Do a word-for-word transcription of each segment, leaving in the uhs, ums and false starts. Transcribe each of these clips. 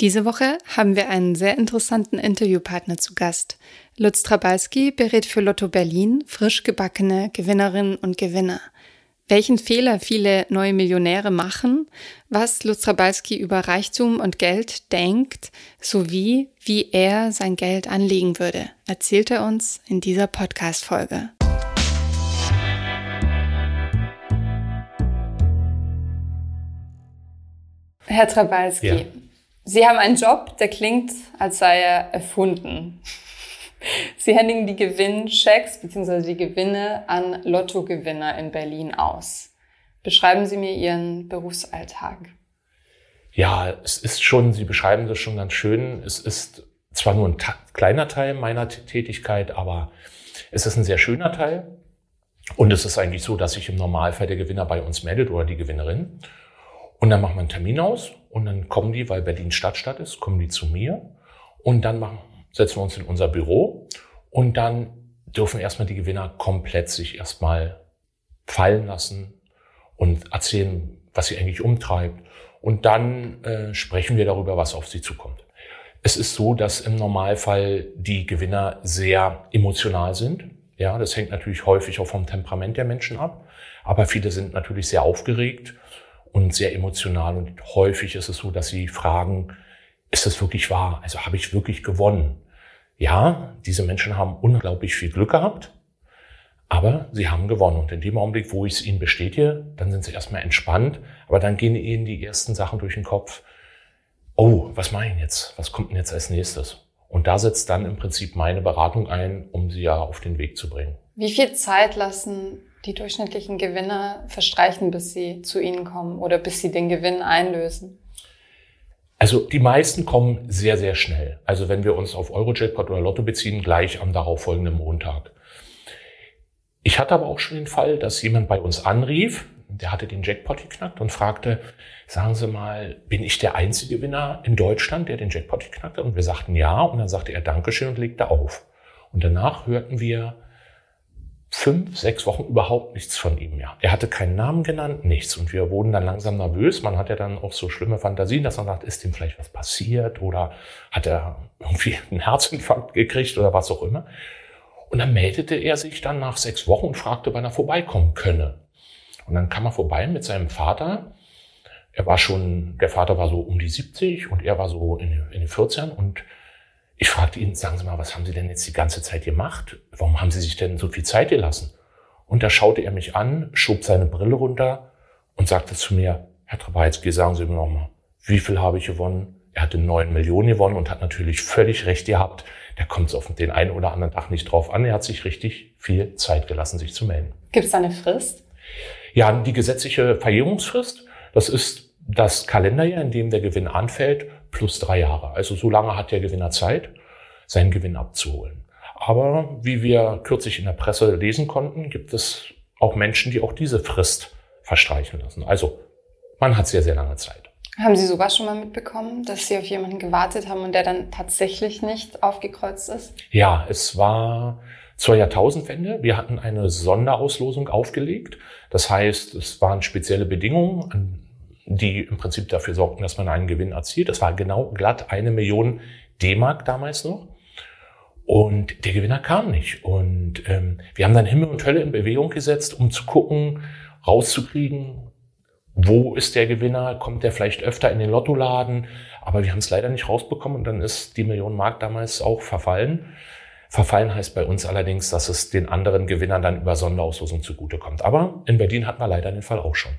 Diese Woche haben wir einen sehr interessanten Interviewpartner zu Gast. Lutz Trabalski berät für Lotto Berlin frisch gebackene Gewinnerinnen und Gewinner. Welchen Fehler viele neue Millionäre machen, was Lutz Trabalski über Reichtum und Geld denkt, sowie wie er sein Geld anlegen würde, erzählt er uns in dieser Podcast-Folge. Herr Trabalski, ja. Sie haben einen Job, der klingt, als sei er erfunden. Sie händigen die Gewinnchecks bzw. die Gewinne an Lottogewinner in Berlin aus. Beschreiben Sie mir Ihren Berufsalltag. Ja, es ist schon, Sie beschreiben das schon ganz schön. Es ist zwar nur ein ta- kleiner Teil meiner T- Tätigkeit, aber es ist ein sehr schöner Teil. Und es ist eigentlich so, dass sich im Normalfall der Gewinner bei uns meldet oder die Gewinnerin. Und dann machen wir einen Termin aus und dann kommen die, weil Berlin Stadtstadt ist, kommen die zu mir und dann machen, setzen wir uns in unser Büro und dann dürfen erstmal die Gewinner komplett sich erstmal fallen lassen und erzählen, was sie eigentlich umtreibt. Und dann äh, sprechen wir darüber, was auf sie zukommt. Es ist so, dass im Normalfall die Gewinner sehr emotional sind. Ja, das hängt natürlich häufig auch vom Temperament der Menschen ab, aber viele sind natürlich sehr aufgeregt und sehr emotional. Und häufig ist es so, dass sie fragen, ist das wirklich wahr? Also habe ich wirklich gewonnen? Ja, diese Menschen haben unglaublich viel Glück gehabt, aber sie haben gewonnen. Und in dem Augenblick, wo ich es ihnen bestätige, dann sind sie erstmal entspannt, aber dann gehen ihnen die ersten Sachen durch den Kopf. Oh, was mache ich denn jetzt? Was kommt denn jetzt als nächstes? Und da setzt dann im Prinzip meine Beratung ein, um sie ja auf den Weg zu bringen. Wie viel Zeit lassen die durchschnittlichen Gewinner verstreichen, bis sie zu Ihnen kommen oder bis sie den Gewinn einlösen? Also die meisten kommen sehr, sehr schnell. Also wenn wir uns auf Eurojackpot oder Lotto beziehen, gleich am darauffolgenden Montag. Ich hatte aber auch schon den Fall, dass jemand bei uns anrief, der hatte den Jackpot geknackt und fragte, sagen Sie mal, bin ich der einzige Gewinner in Deutschland, der den Jackpot geknackt hat? Und wir sagten ja und dann sagte er Dankeschön und legte auf. Und danach hörten wir fünf, sechs Wochen überhaupt nichts von ihm mehr. Er hatte keinen Namen genannt, nichts. Und wir wurden dann langsam nervös. Man hat ja dann auch so schlimme Fantasien, dass man sagt, ist ihm vielleicht was passiert oder hat er irgendwie einen Herzinfarkt gekriegt oder was auch immer. Und dann meldete er sich dann nach sechs Wochen und fragte, wann er vorbeikommen könne. Und dann kam er vorbei mit seinem Vater. Er war schon, der Vater war so um die siebzig und er war so in, in den vierzigern und ich fragte ihn, sagen Sie mal, was haben Sie denn jetzt die ganze Zeit gemacht? Warum haben Sie sich denn so viel Zeit gelassen? Und da schaute er mich an, schob seine Brille runter und sagte zu mir, Herr Trabalski, sagen Sie mir nochmal, wie viel habe ich gewonnen? Er hatte neun Millionen gewonnen und hat natürlich völlig recht gehabt. Da kommt es auf den einen oder anderen Tag nicht drauf an. Er hat sich richtig viel Zeit gelassen, sich zu melden. Gibt es da eine Frist? Ja, die gesetzliche Verjährungsfrist, das ist das Kalenderjahr, in dem der Gewinn anfällt, plus drei Jahre. Also so lange hat der Gewinner Zeit, seinen Gewinn abzuholen. Aber wie wir kürzlich in der Presse lesen konnten, gibt es auch Menschen, die auch diese Frist verstreichen lassen. Also man hat sehr, sehr lange Zeit. Haben Sie sowas schon mal mitbekommen, dass Sie auf jemanden gewartet haben und der dann tatsächlich nicht aufgekreuzt ist? Ja, es war zur Jahrtausendwende. Wir hatten eine Sonderauslosung aufgelegt. Das heißt, es waren spezielle Bedingungen, an die im Prinzip dafür sorgten, dass man einen Gewinn erzielt. Das war genau glatt eine Million D-Mark damals noch. Und der Gewinner kam nicht. Und ähm, wir haben dann Himmel und Hölle in Bewegung gesetzt, um zu gucken, rauszukriegen, wo ist der Gewinner, kommt der vielleicht öfter in den Lottoladen. Aber wir haben es leider nicht rausbekommen und dann ist die Million Mark damals auch verfallen. Verfallen heißt bei uns allerdings, dass es den anderen Gewinnern dann über Sonderauslosung zugutekommt. Aber in Berlin hatten wir leider den Fall auch schon.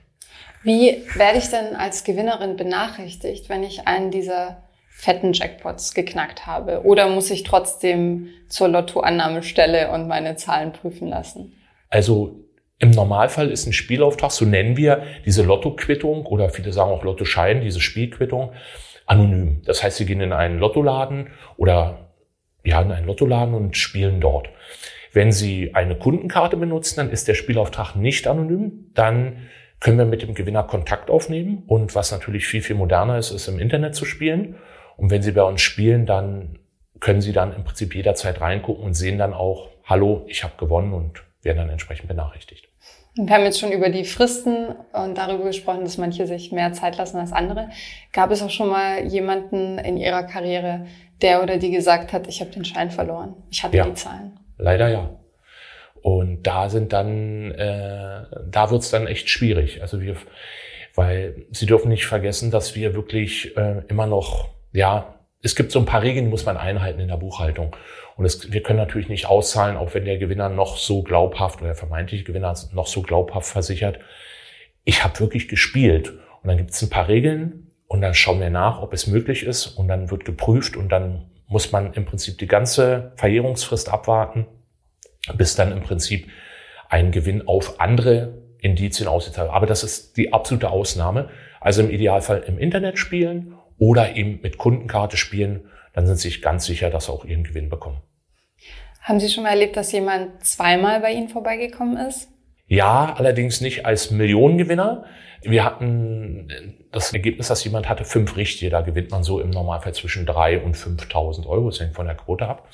Wie werde ich denn als Gewinnerin benachrichtigt, wenn ich einen dieser fetten Jackpots geknackt habe? Oder muss ich trotzdem zur Lottoannahmestelle und meine Zahlen prüfen lassen? Also im Normalfall ist ein Spielauftrag, so nennen wir diese Lottoquittung oder viele sagen auch Lottoschein, diese Spielquittung, anonym. Das heißt, Sie gehen in einen Lottoladen oder ja, in einen Lottoladen und spielen dort. Wenn Sie eine Kundenkarte benutzen, dann ist der Spielauftrag nicht anonym, dann können wir mit dem Gewinner Kontakt aufnehmen. Und was natürlich viel, viel moderner ist, ist im Internet zu spielen. Und wenn Sie bei uns spielen, dann können Sie dann im Prinzip jederzeit reingucken und sehen dann auch, hallo, ich habe gewonnen und werden dann entsprechend benachrichtigt. Wir haben jetzt schon über die Fristen und darüber gesprochen, dass manche sich mehr Zeit lassen als andere. Gab es auch schon mal jemanden in Ihrer Karriere, der oder die gesagt hat, ich habe den Schein verloren, ich hatte ja die Zahlen? Leider ja. Und da sind dann, äh, da wird's dann echt schwierig. Also wir, weil Sie dürfen nicht vergessen, dass wir wirklich äh, immer noch, ja, es gibt so ein paar Regeln, die muss man einhalten in der Buchhaltung. Und es, wir können natürlich nicht auszahlen, auch wenn der Gewinner noch so glaubhaft oder der vermeintliche Gewinner noch so glaubhaft versichert, ich habe wirklich gespielt. Und dann gibt es ein paar Regeln und dann schauen wir nach, ob es möglich ist. Und dann wird geprüft und dann muss man im Prinzip die ganze Verjährungsfrist abwarten, bis dann im Prinzip ein Gewinn auf andere Indizien ausgezahlt wird. Aber das ist die absolute Ausnahme. Also im Idealfall im Internet spielen oder eben mit Kundenkarte spielen, dann sind Sie sich ganz sicher, dass Sie auch Ihren Gewinn bekommen. Haben Sie schon mal erlebt, dass jemand zweimal bei Ihnen vorbeigekommen ist? Ja, allerdings nicht als Millionengewinner. Wir hatten das Ergebnis, dass jemand hatte fünf Richtige. Da gewinnt man so im Normalfall zwischen drei und fünftausend Euro. Das hängt von der Quote ab.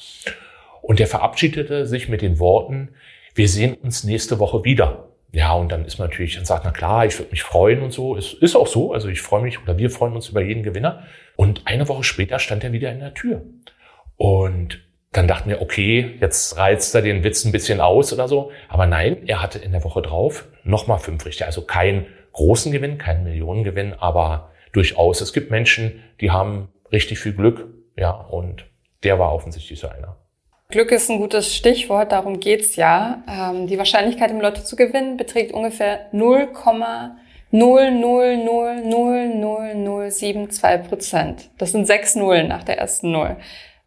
Und der verabschiedete sich mit den Worten, wir sehen uns nächste Woche wieder. Ja, und dann ist man natürlich, dann sagt man, klar, ich würde mich freuen und so. Es ist auch so, also ich freue mich oder wir freuen uns über jeden Gewinner. Und eine Woche später stand er wieder in der Tür. Und dann dachten wir, okay, jetzt reizt er den Witz ein bisschen aus oder so. Aber nein, er hatte in der Woche drauf nochmal fünf Richtige. Also keinen großen Gewinn, keinen Millionengewinn, aber durchaus. Es gibt Menschen, die haben richtig viel Glück. Ja, und der war offensichtlich so einer. Glück ist ein gutes Stichwort, darum geht's ja. Ähm, die Wahrscheinlichkeit, im Lotto zu gewinnen, beträgt ungefähr null Komma null null null null null null sieben zwei Prozent. Das sind sechs Nullen nach der ersten Null.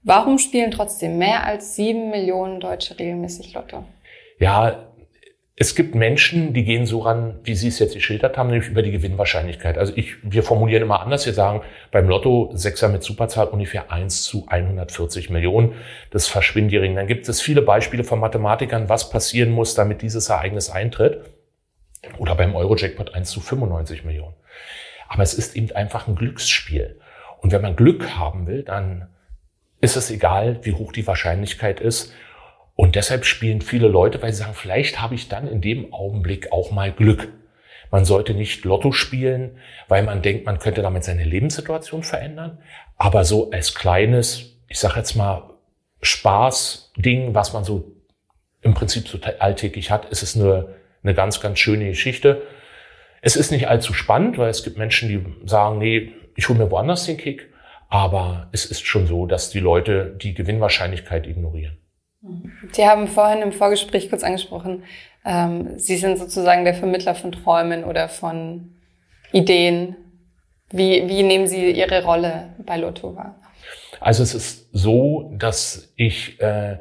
Warum spielen trotzdem mehr als sieben Millionen Deutsche regelmäßig Lotto? Ja, es gibt Menschen, die gehen so ran, wie Sie es jetzt geschildert haben, nämlich über die Gewinnwahrscheinlichkeit. Also ich, wir formulieren immer anders. Wir sagen beim Lotto Sechser mit Superzahl ungefähr eins zu hundertvierzig Millionen. Das verschwindet gering. Dann gibt es viele Beispiele von Mathematikern, was passieren muss, damit dieses Ereignis eintritt. Oder beim Eurojackpot eins zu fünfundneunzig Millionen. Aber es ist eben einfach ein Glücksspiel. Und wenn man Glück haben will, dann ist es egal, wie hoch die Wahrscheinlichkeit ist. Und deshalb spielen viele Leute, weil sie sagen, vielleicht habe ich dann in dem Augenblick auch mal Glück. Man sollte nicht Lotto spielen, weil man denkt, man könnte damit seine Lebenssituation verändern. Aber so als kleines, ich sage jetzt mal, Spaßding, was man so im Prinzip so alltäglich hat, ist es eine, eine ganz, ganz schöne Geschichte. Es ist nicht allzu spannend, weil es gibt Menschen, die sagen, nee, ich hole mir woanders den Kick. Aber es ist schon so, dass die Leute die Gewinnwahrscheinlichkeit ignorieren. Sie haben vorhin im Vorgespräch kurz angesprochen, ähm, Sie sind sozusagen der Vermittler von Träumen oder von Ideen. Wie, wie nehmen Sie Ihre Rolle bei Lotto wahr? Also es ist so, dass ich äh,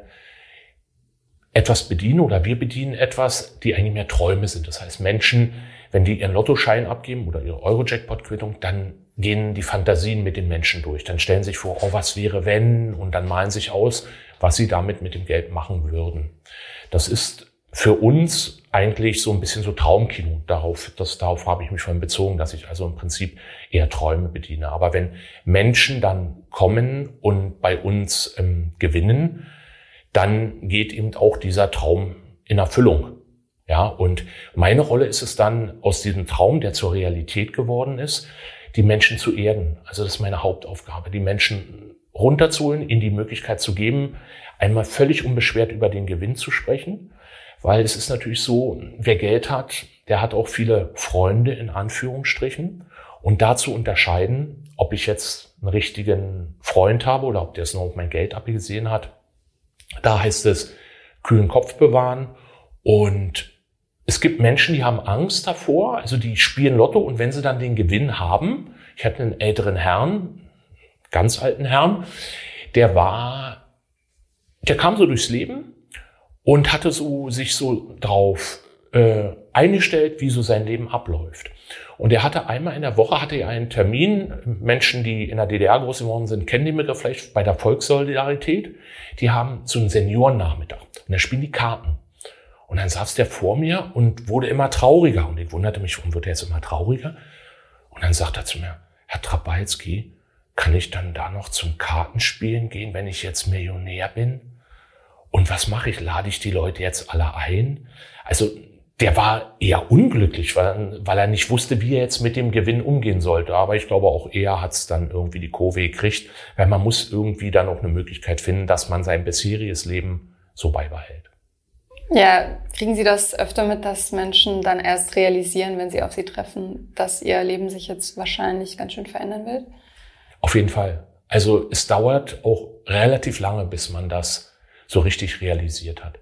etwas bediene oder wir bedienen etwas, die eigentlich mehr Träume sind. Das heißt, Menschen, wenn die ihren Lottoschein abgeben oder ihre Eurojackpot-Quittung, dann gehen die Fantasien mit den Menschen durch. Dann stellen sich vor, oh, was wäre wenn? Und dann malen sich aus, was sie damit mit dem Geld machen würden. Das ist für uns eigentlich so ein bisschen so Traumkino. Darauf, das, darauf habe ich mich schon bezogen, dass ich also im Prinzip eher Träume bediene. Aber wenn Menschen dann kommen und bei uns ähm, gewinnen, dann geht eben auch dieser Traum in Erfüllung. Ja, und meine Rolle ist es dann, aus diesem Traum, der zur Realität geworden ist, die Menschen zu erden. Also das ist meine Hauptaufgabe, die Menschen runterzuholen, ihnen die Möglichkeit zu geben, einmal völlig unbeschwert über den Gewinn zu sprechen. Weil es ist natürlich so, wer Geld hat, der hat auch viele Freunde in Anführungsstrichen. Und dazu unterscheiden, ob ich jetzt einen richtigen Freund habe oder ob der es nur auf mein Geld abgesehen hat. Da heißt es, kühlen Kopf bewahren. Und es gibt Menschen, die haben Angst davor, also die spielen Lotto und wenn sie dann den Gewinn haben, ich hatte einen älteren Herrn, ganz alten Herrn, der war, der kam so durchs Leben und hatte so sich so drauf äh, eingestellt, wie so sein Leben abläuft. Und er hatte einmal in der Woche hatte er einen Termin. Menschen, die in der D D R groß geworden sind, kennen den Begriff vielleicht bei der Volkssolidarität. Die haben so einen Seniorennachmittag und da spielen die Karten. Und dann saß der vor mir und wurde immer trauriger. Und ich wunderte mich, warum wird er jetzt immer trauriger? Und dann sagt er zu mir, Herr Trabalski, kann ich dann da noch zum Kartenspielen gehen, wenn ich jetzt Millionär bin? Und was mache ich? Lade ich die Leute jetzt alle ein? Also der war eher unglücklich, weil, weil er nicht wusste, wie er jetzt mit dem Gewinn umgehen sollte. Aber ich glaube, auch er hat es dann irgendwie die Kurve gekriegt, weil man muss irgendwie dann auch eine Möglichkeit finden, dass man sein bisheriges Leben so beibehält. Ja, kriegen Sie das öfter mit, dass Menschen dann erst realisieren, wenn sie auf Sie treffen, dass ihr Leben sich jetzt wahrscheinlich ganz schön verändern wird? Auf jeden Fall. Also es dauert auch relativ lange, bis man das so richtig realisiert hat.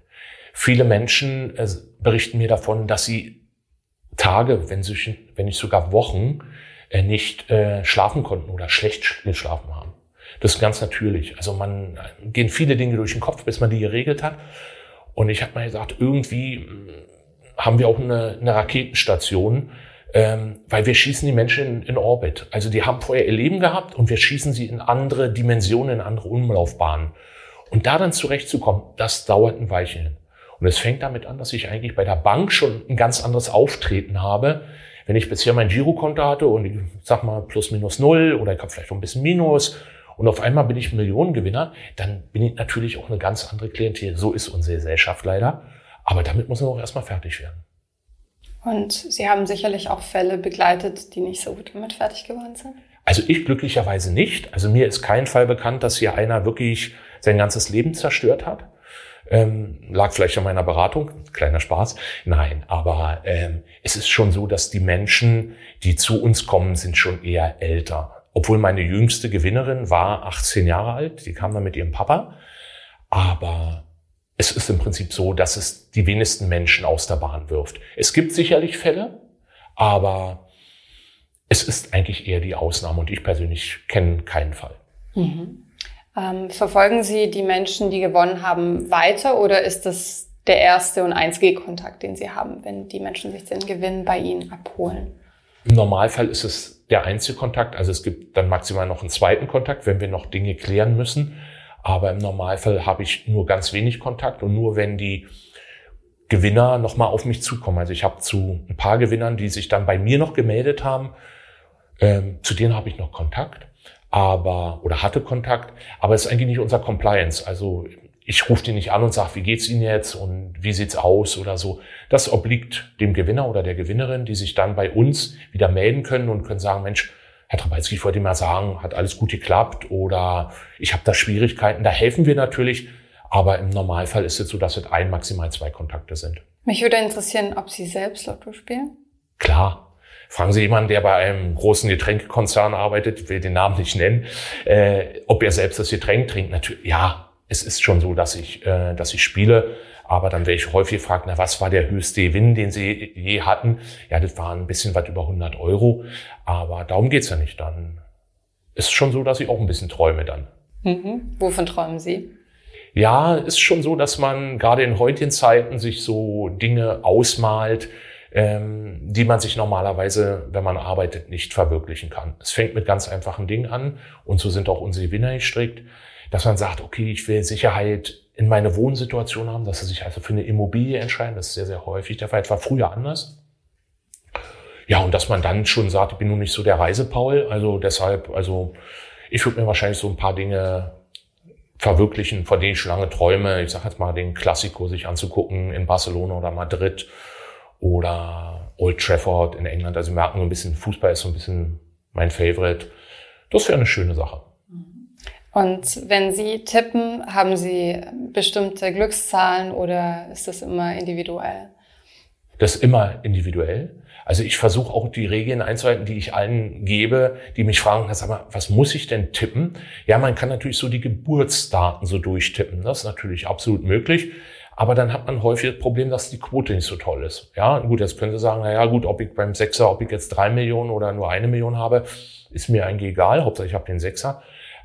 Viele Menschen äh, berichten mir davon, dass sie Tage, wenn, sich, wenn nicht sogar Wochen, äh, nicht äh, schlafen konnten oder schlecht geschlafen haben. Das ist ganz natürlich. Also man gehen viele Dinge durch den Kopf, bis man die geregelt hat. Und ich habe mal gesagt, irgendwie haben wir auch eine, eine Raketenstation, ähm, weil wir schießen die Menschen in, in Orbit. Also die haben vorher ihr Leben gehabt und wir schießen sie in andere Dimensionen, in andere Umlaufbahnen. Und da dann zurechtzukommen, das dauert ein Weilchen. Und es fängt damit an, dass ich eigentlich bei der Bank schon ein ganz anderes Auftreten habe. Wenn ich bisher mein Girokonto hatte und ich sag mal plus minus null oder ich habe vielleicht noch ein bisschen Minus und auf einmal bin ich Millionengewinner, dann bin ich natürlich auch eine ganz andere Klientel. So ist unsere Gesellschaft leider. Aber damit muss man auch erstmal fertig werden. Und Sie haben sicherlich auch Fälle begleitet, die nicht so gut damit fertig geworden sind? Also ich glücklicherweise nicht. Also mir ist kein Fall bekannt, dass hier einer wirklich sein ganzes Leben zerstört hat. Ähm, lag vielleicht an meiner Beratung, kleiner Spaß. Nein, aber ähm, es ist schon so, dass die Menschen, die zu uns kommen, sind schon eher älter. Obwohl meine jüngste Gewinnerin war achtzehn Jahre alt, die kam dann mit ihrem Papa. Aber es ist im Prinzip so, dass es die wenigsten Menschen aus der Bahn wirft. Es gibt sicherlich Fälle, aber es ist eigentlich eher die Ausnahme und ich persönlich kenne keinen Fall. Mhm. Verfolgen Sie die Menschen, die gewonnen haben, weiter oder ist das der erste und einzige Kontakt, den Sie haben, wenn die Menschen sich den Gewinn bei Ihnen abholen? Im Normalfall ist es der einzige Kontakt. Also es gibt dann maximal noch einen zweiten Kontakt, wenn wir noch Dinge klären müssen. Aber im Normalfall habe ich nur ganz wenig Kontakt und nur wenn die Gewinner nochmal auf mich zukommen. Also ich habe zu ein paar Gewinnern, die sich dann bei mir noch gemeldet haben, ähm, zu denen habe ich noch Kontakt. aber oder hatte Kontakt, aber es ist eigentlich nicht unser Compliance. Also ich rufe die nicht an und sage, wie geht's Ihnen jetzt und wie sieht's aus oder so. Das obliegt dem Gewinner oder der Gewinnerin, die sich dann bei uns wieder melden können und können sagen, Mensch, Herr Trabalski, ich wollte Ihnen mal sagen, hat alles gut geklappt oder ich habe da Schwierigkeiten. Da helfen wir natürlich, aber im Normalfall ist es so, dass es ein, maximal zwei Kontakte sind. Mich würde interessieren, ob Sie selbst Lotto spielen? Klar. Fragen Sie jemanden, der bei einem großen Getränkekonzern arbeitet, ich will den Namen nicht nennen, äh, ob er selbst das Getränk trinkt. Natürlich, ja, es ist schon so, dass ich, äh, dass ich spiele, aber dann werde ich häufig gefragt, na, was war der höchste Gewinn, den Sie je hatten? Ja, das waren ein bisschen was über hundert Euro, aber darum geht's ja nicht. Dann ist schon so, dass ich auch ein bisschen träume dann. Mhm. Wovon träumen Sie? Ja, ist schon so, dass man gerade in heutigen Zeiten sich so Dinge ausmalt, die man sich normalerweise, wenn man arbeitet, nicht verwirklichen kann. Es fängt mit ganz einfachen Dingen an und so sind auch unsere Gewinner gestrickt, dass man sagt, okay, ich will Sicherheit in meine Wohnsituation haben, dass sie sich also für eine Immobilie entscheiden. Das ist sehr, sehr häufig der Fall. Das war früher anders. Ja, und dass man dann schon sagt, ich bin nun nicht so der Reisepaul. Also deshalb, also ich würde mir wahrscheinlich so ein paar Dinge verwirklichen, von denen ich schon lange träume. Ich sage jetzt mal, den Klassiker sich anzugucken in Barcelona oder Madrid. Oder Old Trafford in England. Also wir merken so ein bisschen, Fußball ist so ein bisschen mein Favorite. Das wäre eine schöne Sache. Und wenn Sie tippen, haben Sie bestimmte Glückszahlen oder ist das immer individuell? Das ist immer individuell. Also ich versuche auch die Regeln einzuhalten, die ich allen gebe, die mich fragen, sag mal, was muss ich denn tippen? Ja, man kann natürlich so die Geburtsdaten so durchtippen. Das ist natürlich absolut möglich. Aber dann hat man häufig das Problem, dass die Quote nicht so toll ist. Ja, gut, jetzt können Sie sagen, na ja, gut, ob ich beim Sechser, ob ich jetzt drei Millionen oder nur eine Million habe, ist mir eigentlich egal. Hauptsache ich habe den Sechser.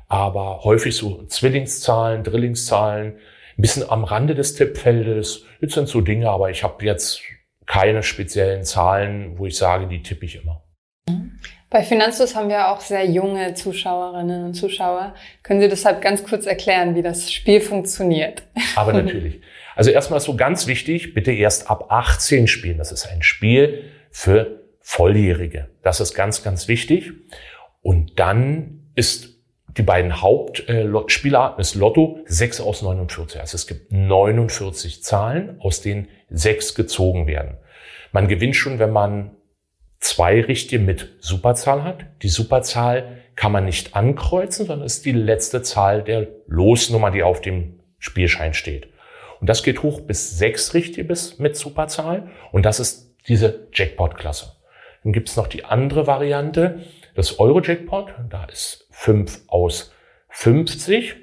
Aber häufig so Zwillingszahlen, Drillingszahlen, ein bisschen am Rande des Tippfeldes. Jetzt sind so Dinge, aber ich habe jetzt keine speziellen Zahlen, wo ich sage, die tippe ich immer. Bei Finanzlos haben wir auch sehr junge Zuschauerinnen und Zuschauer. Können Sie deshalb ganz kurz erklären, wie das Spiel funktioniert? Aber natürlich. Also erstmal ist so ganz wichtig, bitte erst ab achtzehn spielen. Das ist ein Spiel für Volljährige. Das ist ganz, ganz wichtig. Und dann ist die beiden Hauptspielarten ist Lotto sechs aus neunundvierzig. Also es gibt neunundvierzig Zahlen, aus denen sechs gezogen werden. Man gewinnt schon, wenn man zwei richtige mit Superzahl hat. Die Superzahl kann man nicht ankreuzen, sondern ist die letzte Zahl der Losnummer, die auf dem Spielschein steht. Und das geht hoch bis sechs richtige bis mit Superzahl. Und das ist diese Jackpot-Klasse. Dann gibt es noch die andere Variante, das Eurojackpot. Da ist fünf aus fünfzig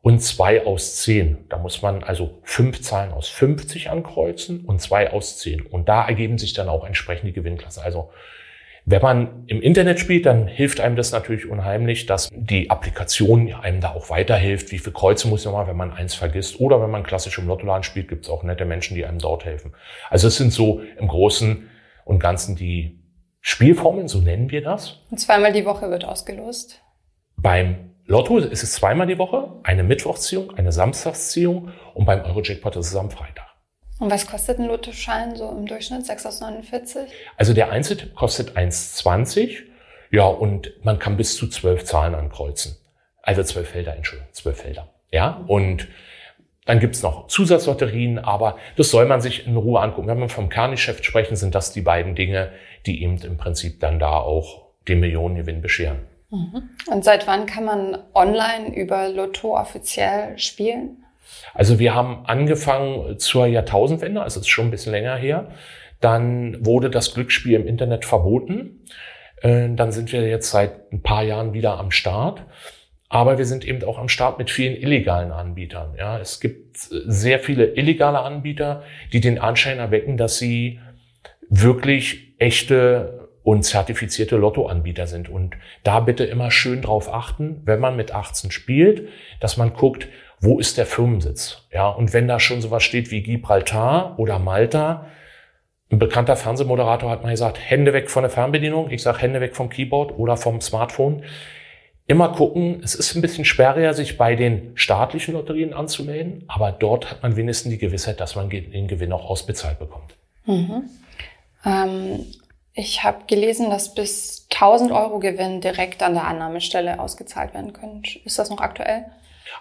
und zwei aus zehn. Da muss man also fünf Zahlen aus fünfzig ankreuzen und zwei aus zehn. Und da ergeben sich dann auch entsprechende Gewinnklassen. Also wenn man im Internet spielt, dann hilft einem das natürlich unheimlich, dass die Applikation einem da auch weiterhilft. Wie viel Kreuze muss man machen, wenn man eins vergisst? Oder wenn man klassisch im Lottoladen spielt, gibt es auch nette Menschen, die einem dort helfen. Also es sind so im Großen und Ganzen die Spielformen, so nennen wir das. Und zweimal die Woche wird ausgelost? Beim Lotto ist es zweimal die Woche, eine Mittwochsziehung, eine Samstagsziehung und beim Eurojackpot ist es am Freitag. Und was kostet ein Lottoschein so im Durchschnitt? sechs aus neunundvierzig? Also der Einzeltipp kostet eins zwanzig. Ja, und man kann bis zu zwölf Zahlen ankreuzen. Also zwölf Felder, Entschuldigung, zwölf Felder. Ja, und dann gibt's noch Zusatzlotterien, aber das soll man sich in Ruhe angucken. Wenn wir vom Kerngeschäft sprechen, sind das die beiden Dinge, die eben im Prinzip dann da auch den Millionengewinn bescheren. Mhm. Und seit wann kann man online über Lotto offiziell spielen? Also wir haben angefangen zur Jahrtausendwende, also es ist schon ein bisschen länger her. Dann wurde das Glücksspiel im Internet verboten. Dann sind wir jetzt seit ein paar Jahren wieder am Start. Aber wir sind eben auch am Start mit vielen illegalen Anbietern. Ja, es gibt sehr viele illegale Anbieter, die den Anschein erwecken, dass sie wirklich echte und zertifizierte Lottoanbieter sind. Und da bitte immer schön drauf achten, wenn man mit achtzehn spielt, dass man guckt, wo ist der Firmensitz? Ja, und wenn da schon sowas steht wie Gibraltar oder Malta, ein bekannter Fernsehmoderator hat mal gesagt, Hände weg von der Fernbedienung. Ich sage Hände weg vom Keyboard oder vom Smartphone. Immer gucken, es ist ein bisschen schwerer, sich bei den staatlichen Lotterien anzumelden, aber dort hat man wenigstens die Gewissheit, dass man den Gewinn auch ausbezahlt bekommt. Mhm. Ähm, ich habe gelesen, dass bis tausend Euro Gewinn direkt an der Annahmestelle ausgezahlt werden können. Ist das noch aktuell?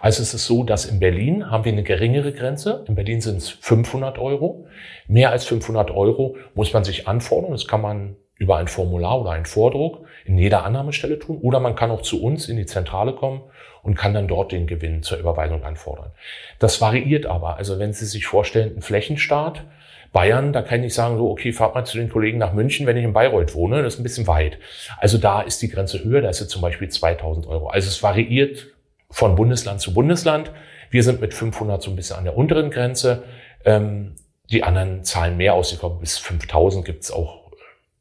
Also es ist so, dass in Berlin haben wir eine geringere Grenze. In Berlin sind es fünfhundert Euro. Mehr als fünfhundert Euro muss man sich anfordern. Das kann man über ein Formular oder einen Vordruck in jeder Annahmestelle tun. Oder man kann auch zu uns in die Zentrale kommen und kann dann dort den Gewinn zur Überweisung anfordern. Das variiert aber. Also wenn Sie sich vorstellen, ein Flächenstaat, Bayern, da kann ich sagen, so, okay, fahrt mal zu den Kollegen nach München, wenn ich in Bayreuth wohne, das ist ein bisschen weit. Also da ist die Grenze höher, da ist jetzt zum Beispiel zweitausend Euro. Also es variiert von Bundesland zu Bundesland. Wir sind mit fünfhundert so ein bisschen an der unteren Grenze. Ähm, die anderen zahlen mehr aus. Ich glaube, bis fünftausend gibt es auch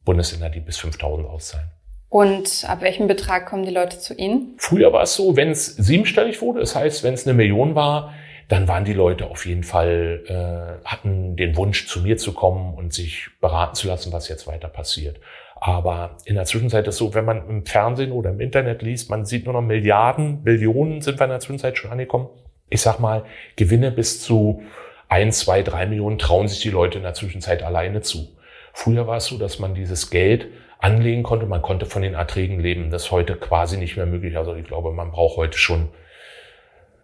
Bundesländer, die bis fünftausend auszahlen. Und ab welchem Betrag kommen die Leute zu Ihnen? Früher war es so, wenn es siebenstellig wurde, das heißt, wenn es eine Million war, dann waren die Leute auf jeden Fall, äh, hatten den Wunsch, zu mir zu kommen und sich beraten zu lassen, was jetzt weiter passiert. Aber in der Zwischenzeit ist es so, wenn man im Fernsehen oder im Internet liest, man sieht nur noch Milliarden, Billionen sind wir in der Zwischenzeit schon angekommen. Ich sag mal, Gewinne bis zu ein, zwei, drei Millionen trauen sich die Leute in der Zwischenzeit alleine zu. Früher war es so, dass man dieses Geld anlegen konnte, man konnte von den Erträgen leben. Das ist heute quasi nicht mehr möglich. Also ich glaube, man braucht heute schon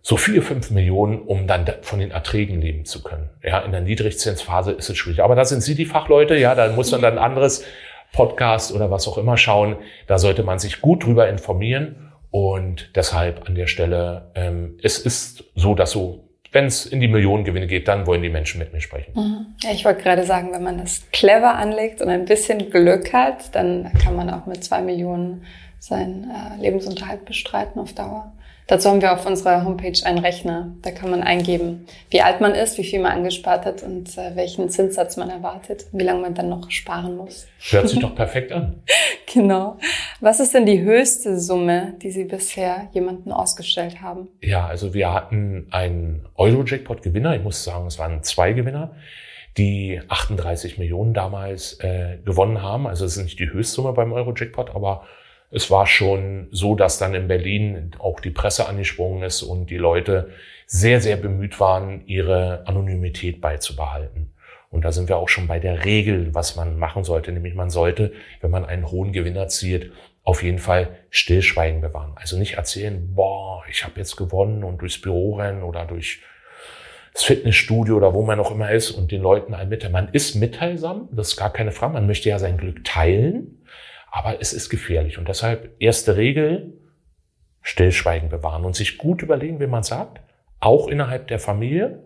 so vier, fünf Millionen, um dann von den Erträgen leben zu können. Ja, in der Niedrigzinsphase ist es schwierig. Aber da sind Sie die Fachleute, ja, da muss man dann anderes Podcast oder was auch immer schauen. Da sollte man sich gut drüber informieren. Und deshalb an der Stelle, ähm, es ist so, dass so, wenn es in die Millionengewinne geht, dann wollen die Menschen mit mir sprechen. Mhm. Ja, ich wollte gerade sagen, wenn man das clever anlegt und ein bisschen Glück hat, dann kann man auch mit zwei Millionen seinen äh, Lebensunterhalt bestreiten auf Dauer. Dazu haben wir auf unserer Homepage einen Rechner. Da kann man eingeben, wie alt man ist, wie viel man angespart hat und äh, welchen Zinssatz man erwartet, wie lange man dann noch sparen muss. Hört sich doch perfekt an. Genau. Was ist denn die höchste Summe, die Sie bisher jemanden ausgestellt haben? Ja, also wir hatten einen Eurojackpot-Gewinner. Ich muss sagen, es waren zwei Gewinner, die achtunddreißig Millionen damals äh, gewonnen haben. Also es ist nicht die Höchstsumme beim Eurojackpot, aber es war schon so, dass dann in Berlin auch die Presse angesprungen ist und die Leute sehr, sehr bemüht waren, ihre Anonymität beizubehalten. Und da sind wir auch schon bei der Regel, was man machen sollte. Nämlich man sollte, wenn man einen hohen Gewinn erzielt, auf jeden Fall Stillschweigen bewahren. Also nicht erzählen, boah, ich habe jetzt gewonnen und durchs Büro rennen oder durch das Fitnessstudio oder wo man auch immer ist und den Leuten einen mitteilen. Man ist mitteilsam, das ist gar keine Frage, man möchte ja sein Glück teilen, aber es ist gefährlich. Und deshalb erste Regel, Stillschweigen bewahren und sich gut überlegen, wie man sagt, auch innerhalb der Familie.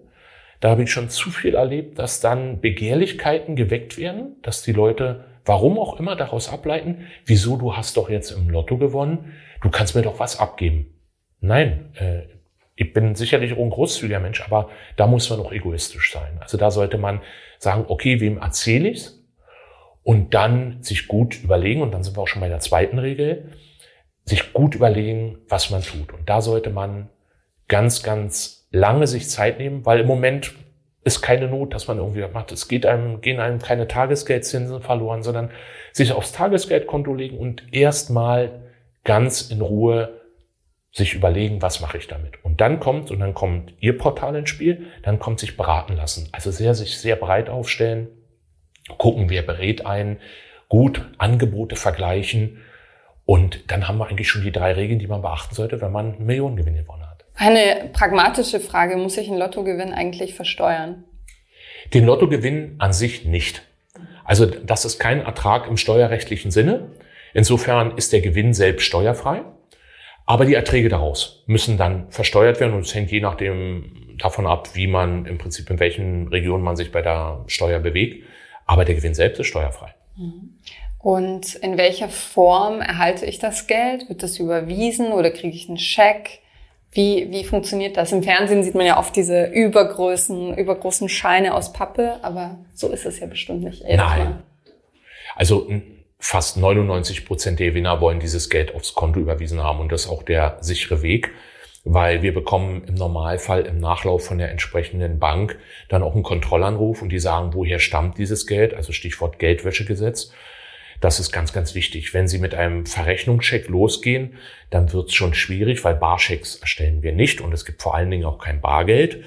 Da habe ich schon zu viel erlebt, dass dann Begehrlichkeiten geweckt werden, dass die Leute, warum auch immer, daraus ableiten, wieso, du hast doch jetzt im Lotto gewonnen, du kannst mir doch was abgeben. Nein, äh, ich bin sicherlich auch ein großzügiger Mensch, aber da muss man auch egoistisch sein. Also da sollte man sagen, okay, wem erzähle ich's? Und dann sich gut überlegen, und dann sind wir auch schon bei der zweiten Regel, sich gut überlegen, was man tut. Und da sollte man ganz, ganz lange sich Zeit nehmen, weil im Moment ist keine Not, dass man irgendwie was macht. Es geht einem, gehen einem keine Tagesgeldzinsen verloren, sondern sich aufs Tagesgeldkonto legen und erstmal ganz in Ruhe sich überlegen, was mache ich damit. Und dann kommt, und dann kommt Ihr Portal ins Spiel, dann kommt sich beraten lassen. Also sehr, sich sehr breit aufstellen, gucken, wer berät einen, gut Angebote vergleichen. Und dann haben wir eigentlich schon die drei Regeln, die man beachten sollte, wenn man einen Millionengewinn gewonnen hat. Eine pragmatische Frage, muss ich einen Lottogewinn eigentlich versteuern? Den Lottogewinn an sich nicht. Also das ist kein Ertrag im steuerrechtlichen Sinne. Insofern ist der Gewinn selbst steuerfrei. Aber die Erträge daraus müssen dann versteuert werden und es hängt je nachdem davon ab, wie man im Prinzip, in welchen Regionen man sich bei der Steuer bewegt. Aber der Gewinn selbst ist steuerfrei. Und in welcher Form erhalte ich das Geld? Wird das überwiesen oder kriege ich einen Scheck? Wie, wie funktioniert das? Im Fernsehen sieht man ja oft diese übergroßen, übergroßen Scheine aus Pappe, aber so ist es ja bestimmt nicht. Nein. Also fast neunundneunzig Prozent der Gewinner wollen dieses Geld aufs Konto überwiesen haben. Und das ist auch der sichere Weg, weil wir bekommen im Normalfall im Nachlauf von der entsprechenden Bank dann auch einen Kontrollanruf und die sagen, woher stammt dieses Geld? Also Stichwort Geldwäschegesetz. Das ist ganz, ganz wichtig. Wenn Sie mit einem Verrechnungscheck losgehen, dann wird es schon schwierig, weil Barschecks erstellen wir nicht und es gibt vor allen Dingen auch kein Bargeld.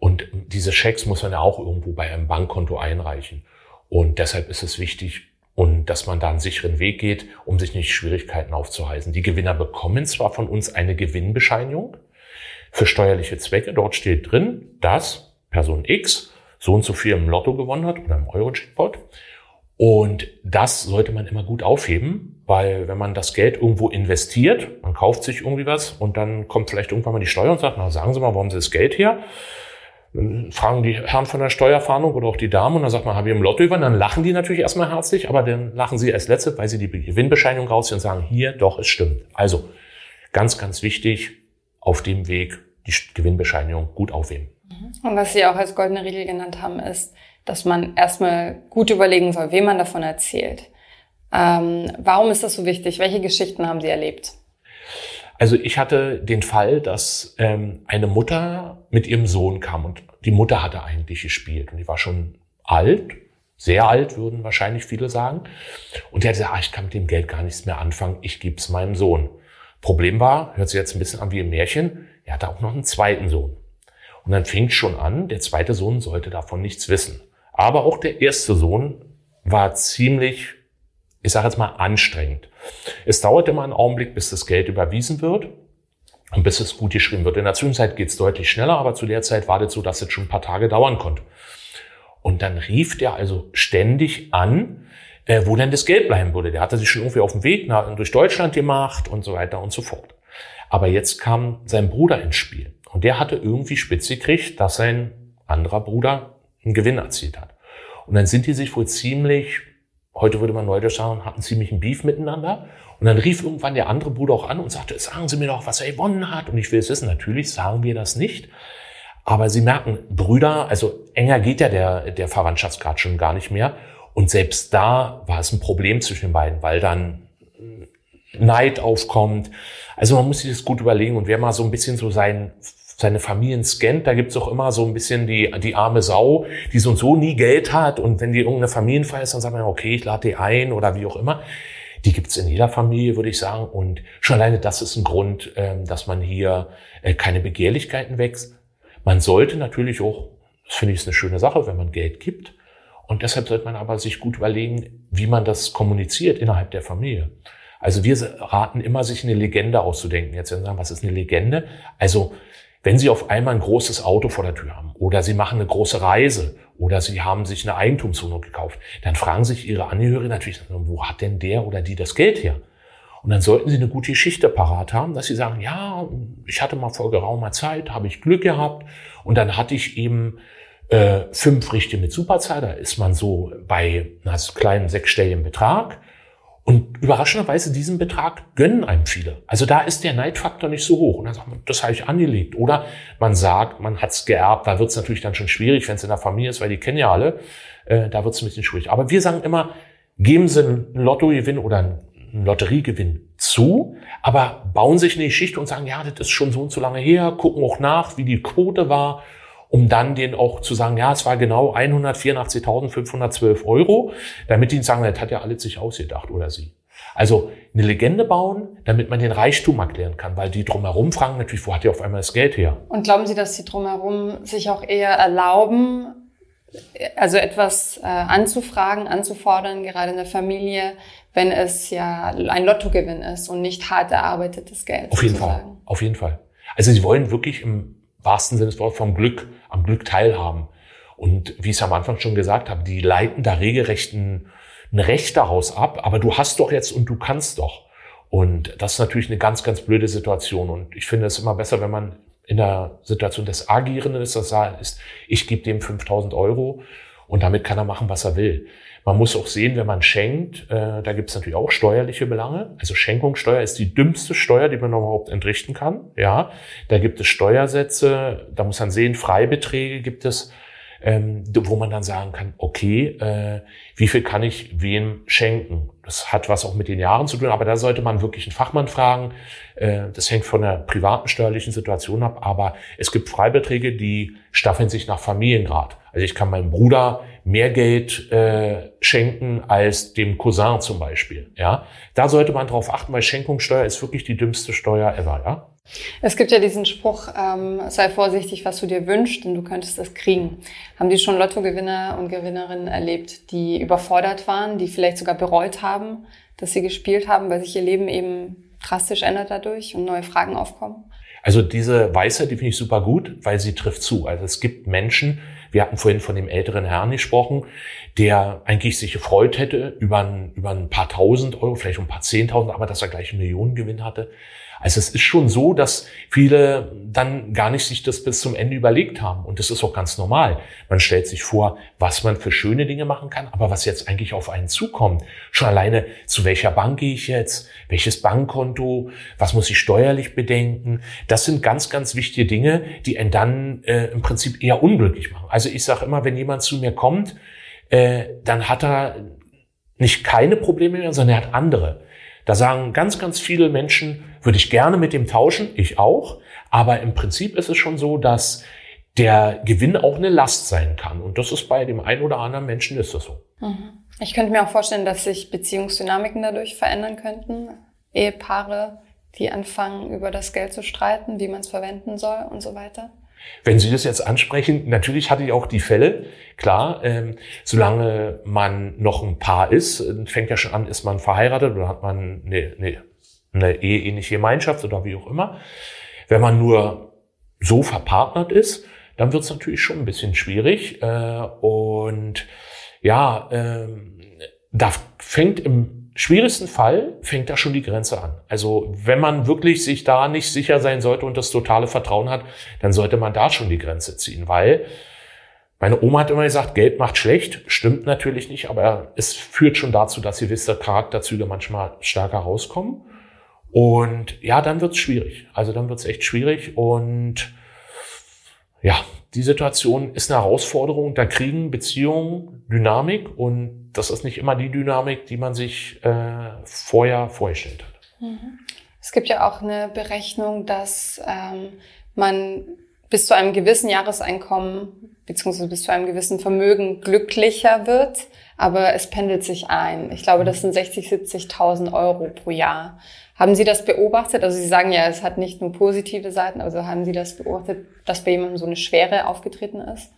Und diese Schecks muss man ja auch irgendwo bei einem Bankkonto einreichen. Und deshalb ist es wichtig, und dass man da einen sicheren Weg geht, um sich nicht Schwierigkeiten aufzuhalsen. Die Gewinner bekommen zwar von uns eine Gewinnbescheinigung für steuerliche Zwecke. Dort steht drin, dass Person X so und so viel im Lotto gewonnen hat oder im Eurojackpot. Und das sollte man immer gut aufheben, weil wenn man das Geld irgendwo investiert, man kauft sich irgendwie was und dann kommt vielleicht irgendwann mal die Steuer und sagt, na sagen Sie mal, wo haben Sie das Geld her? Fragen die Herren von der Steuerfahndung oder auch die Damen und dann sagt man, habe ich im Lotto gewonnen, dann lachen die natürlich erstmal herzlich, aber dann lachen sie als Letzte, weil sie die Gewinnbescheinigung rausziehen und sagen, hier, doch, es stimmt. Also ganz, ganz wichtig, auf dem Weg die Gewinnbescheinigung gut aufheben. Und was Sie auch als goldene Regel genannt haben, ist, dass man erstmal gut überlegen soll, wem man davon erzählt. Ähm, warum ist das so wichtig? Welche Geschichten haben Sie erlebt? Also ich hatte den Fall, dass ähm, eine Mutter mit ihrem Sohn kam und die Mutter hatte eigentlich gespielt und die war schon alt, sehr alt, würden wahrscheinlich viele sagen. Und die hat gesagt, ah, ich kann mit dem Geld gar nichts mehr anfangen, ich gebe es meinem Sohn. Problem war, hört sich jetzt ein bisschen an wie im Märchen, er hatte auch noch einen zweiten Sohn. Und dann fing es schon an, der zweite Sohn sollte davon nichts wissen. Aber auch der erste Sohn war ziemlich, ich sage jetzt mal, anstrengend. Es dauert immer einen Augenblick, bis das Geld überwiesen wird und bis es gut geschrieben wird. In der Zwischenzeit geht es deutlich schneller, aber zu der Zeit war das so, dass es schon ein paar Tage dauern konnte. Und dann rief der also ständig an, äh, wo denn das Geld bleiben würde. Der hatte sich schon irgendwie auf dem Weg nach, durch Deutschland gemacht und so weiter und so fort. Aber jetzt kam sein Bruder ins Spiel und der hatte irgendwie spitz gekriegt, dass sein anderer Bruder einen Gewinn erzielt hat. Und dann sind die sich wohl ziemlich... Heute würde man neudeutsch sagen, hatten ziemlich einen Beef miteinander. Und dann rief irgendwann der andere Bruder auch an und sagte, sagen Sie mir doch, was er gewonnen hat. Und ich will es wissen. Natürlich sagen wir das nicht. Aber Sie merken, Brüder, also enger geht ja der, der Verwandtschaftsgrad schon gar nicht mehr. Und selbst da war es ein Problem zwischen den beiden, weil dann Neid aufkommt. Also man muss sich das gut überlegen. Und wer mal so ein bisschen so sein... seine Familien scannt, da gibt's auch immer so ein bisschen die die arme Sau, die so und so nie Geld hat und wenn die irgendeine Familienfeier ist, dann sagt man, okay, ich lade die ein oder wie auch immer. Die gibt's in jeder Familie, würde ich sagen, und schon alleine das ist ein Grund, dass man hier keine Begehrlichkeiten wächst. Man sollte natürlich auch, das finde ich ist eine schöne Sache, wenn man Geld gibt und deshalb sollte man aber sich gut überlegen, wie man das kommuniziert innerhalb der Familie. Also wir raten immer, sich eine Legende auszudenken. Jetzt werden Sie sagen, was ist eine Legende? Also Wenn Sie auf einmal ein großes Auto vor der Tür haben oder Sie machen eine große Reise oder Sie haben sich eine Eigentumswohnung gekauft, dann fragen sich Ihre Angehörigen natürlich, wo hat denn der oder die das Geld her? Und dann sollten Sie eine gute Geschichte parat haben, dass Sie sagen, ja, ich hatte mal vor geraumer Zeit, habe ich Glück gehabt und dann hatte ich eben äh, fünf Richte mit Superzahl, da ist man so bei einem kleinen sechsstelligen Betrag. Und überraschenderweise diesen Betrag gönnen einem viele. Also da ist der Neidfaktor nicht so hoch. Und dann sagt man, das habe ich angelegt. Oder man sagt, man hat es geerbt. Da wird es natürlich dann schon schwierig, wenn es in der Familie ist, weil die kennen ja alle. Äh, da wird es ein bisschen schwierig. Aber wir sagen immer, geben Sie einen Lottogewinn oder einen Lotteriegewinn zu, aber bauen sich eine Geschichte und sagen, ja, das ist schon so und so lange her, gucken auch nach, wie die Quote war, um dann denen auch zu sagen, ja, es war genau hundertvierundachtzigtausendfünfhundertzwölf Euro, damit die sagen, das hat ja alles sich ausgedacht oder sie. Also eine Legende bauen, damit man den Reichtum erklären kann, weil die drumherum fragen natürlich, wo hat die auf einmal das Geld her? Und glauben Sie, dass die drumherum sich auch eher erlauben, also etwas äh, anzufragen, anzufordern, gerade in der Familie, wenn es ja ein Lottogewinn ist und nicht hart erarbeitetes Geld? Auf jeden Fall, auf jeden Fall. Also sie wollen wirklich im wahrsten Sinne des Wortes vom Glück, am Glück teilhaben. Und wie ich es am Anfang schon gesagt habe, die leiten da regelrecht ein, ein Recht daraus ab, aber du hast doch jetzt und du kannst doch. Und das ist natürlich eine ganz, ganz blöde Situation. Und ich finde es immer besser, wenn man in der Situation des Agierenden ist, das heißt, ich gebe dem fünftausend Euro und damit kann er machen, was er will. Man muss auch sehen, wenn man schenkt, äh, da gibt es natürlich auch steuerliche Belange. Also Schenkungssteuer ist die dümmste Steuer, die man überhaupt entrichten kann. Ja, da gibt es Steuersätze, da muss man sehen, Freibeträge gibt es, ähm, wo man dann sagen kann, okay, äh, wie viel kann ich wem schenken? Das hat was auch mit den Jahren zu tun, aber da sollte man wirklich einen Fachmann fragen. Äh, das hängt von der privaten steuerlichen Situation ab, aber es gibt Freibeträge, die staffeln sich nach Familiengrad. Also ich kann meinem Bruder mehr Geld äh, schenken als dem Cousin zum Beispiel. Ja? Da sollte man drauf achten, weil Schenkungssteuer ist wirklich die dümmste Steuer ever. Ja? Es gibt ja diesen Spruch, ähm, sei vorsichtig, was du dir wünschst, denn du könntest das kriegen. Haben die schon Lottogewinner und Gewinnerinnen erlebt, die überfordert waren, die vielleicht sogar bereut haben, dass sie gespielt haben, weil sich ihr Leben eben drastisch ändert dadurch und neue Fragen aufkommen? Also diese Weisheit, die finde ich super gut, weil sie trifft zu. Also es gibt Menschen, wir hatten vorhin von dem älteren Herrn gesprochen, der eigentlich sich gefreut hätte über ein, über ein paar tausend Euro, vielleicht ein paar zehntausend, aber dass er gleich einen Millionengewinn hatte. Also es ist schon so, dass viele dann gar nicht sich das bis zum Ende überlegt haben. Und das ist auch ganz normal. Man stellt sich vor, was man für schöne Dinge machen kann, aber was jetzt eigentlich auf einen zukommt. Schon alleine, zu welcher Bank gehe ich jetzt? Welches Bankkonto? Was muss ich steuerlich bedenken? Das sind ganz, ganz wichtige Dinge, die einen dann äh, im Prinzip eher unglücklich machen. Also ich sage immer, wenn jemand zu mir kommt, äh, dann hat er nicht keine Probleme mehr, sondern er hat andere. Da sagen ganz, ganz viele Menschen, würde ich gerne mit dem tauschen, ich auch. Aber im Prinzip ist es schon so, dass der Gewinn auch eine Last sein kann. Und das ist bei dem einen oder anderen Menschen ist das so. Ich könnte mir auch vorstellen, dass sich Beziehungsdynamiken dadurch verändern könnten. Ehepaare, die anfangen, über das Geld zu streiten, wie man es verwenden soll und so weiter. Wenn Sie das jetzt ansprechen, natürlich hatte ich auch die Fälle, klar, ähm, solange man noch ein Paar ist, fängt ja schon an, ist man verheiratet oder hat man eine, eine, eine eheähnliche Gemeinschaft oder wie auch immer. Wenn man nur so verpartnert ist, dann wird es natürlich schon ein bisschen schwierig äh, und ja, äh, da fängt im schwierigsten Fall fängt da schon die Grenze an. Also wenn man wirklich sich da nicht sicher sein sollte und das totale Vertrauen hat, dann sollte man da schon die Grenze ziehen, weil meine Oma hat immer gesagt, Geld macht schlecht. Stimmt natürlich nicht, aber es führt schon dazu, dass gewisse Charakterzüge manchmal stärker rauskommen. Und ja, dann wird's schwierig. Also dann wird's echt schwierig und ja, die Situation ist eine Herausforderung. Da kriegen Beziehungen Dynamik und das ist nicht immer die Dynamik, die man sich äh, vorher vorgestellt hat. Es gibt ja auch eine Berechnung, dass ähm, man bis zu einem gewissen Jahreseinkommen bzw. bis zu einem gewissen Vermögen glücklicher wird, aber es pendelt sich ein. Ich glaube, das sind sechzig-, siebzigtausend Euro pro Jahr. Haben Sie das beobachtet? Also Sie sagen ja, es hat nicht nur positive Seiten, also haben Sie das beobachtet, dass bei jemandem so eine Schwere aufgetreten ist?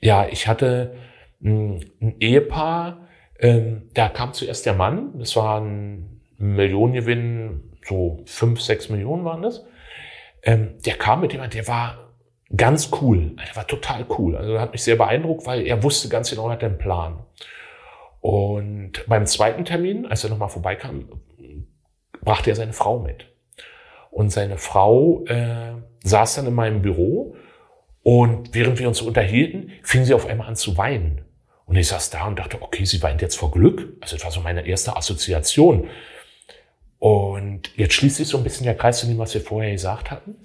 Ja, ich hatte ein Ehepaar, ähm, da kam zuerst der Mann, das war ein Millionengewinn, so fünf, sechs Millionen waren das. ähm, der kam mit jemand, der war ganz cool, der war total cool. Also das hat mich sehr beeindruckt, weil er wusste ganz genau, er hatte einen Plan. Und beim zweiten Termin, als er nochmal vorbeikam, brachte er seine Frau mit. Und seine Frau äh, saß dann in meinem Büro und während wir uns unterhielten, fing sie auf einmal an zu weinen. Und ich saß da und dachte, okay, sie weint jetzt vor Glück. Also das war so meine erste Assoziation. Und jetzt schließt sich so ein bisschen der Kreis zu dem, was wir vorher gesagt hatten.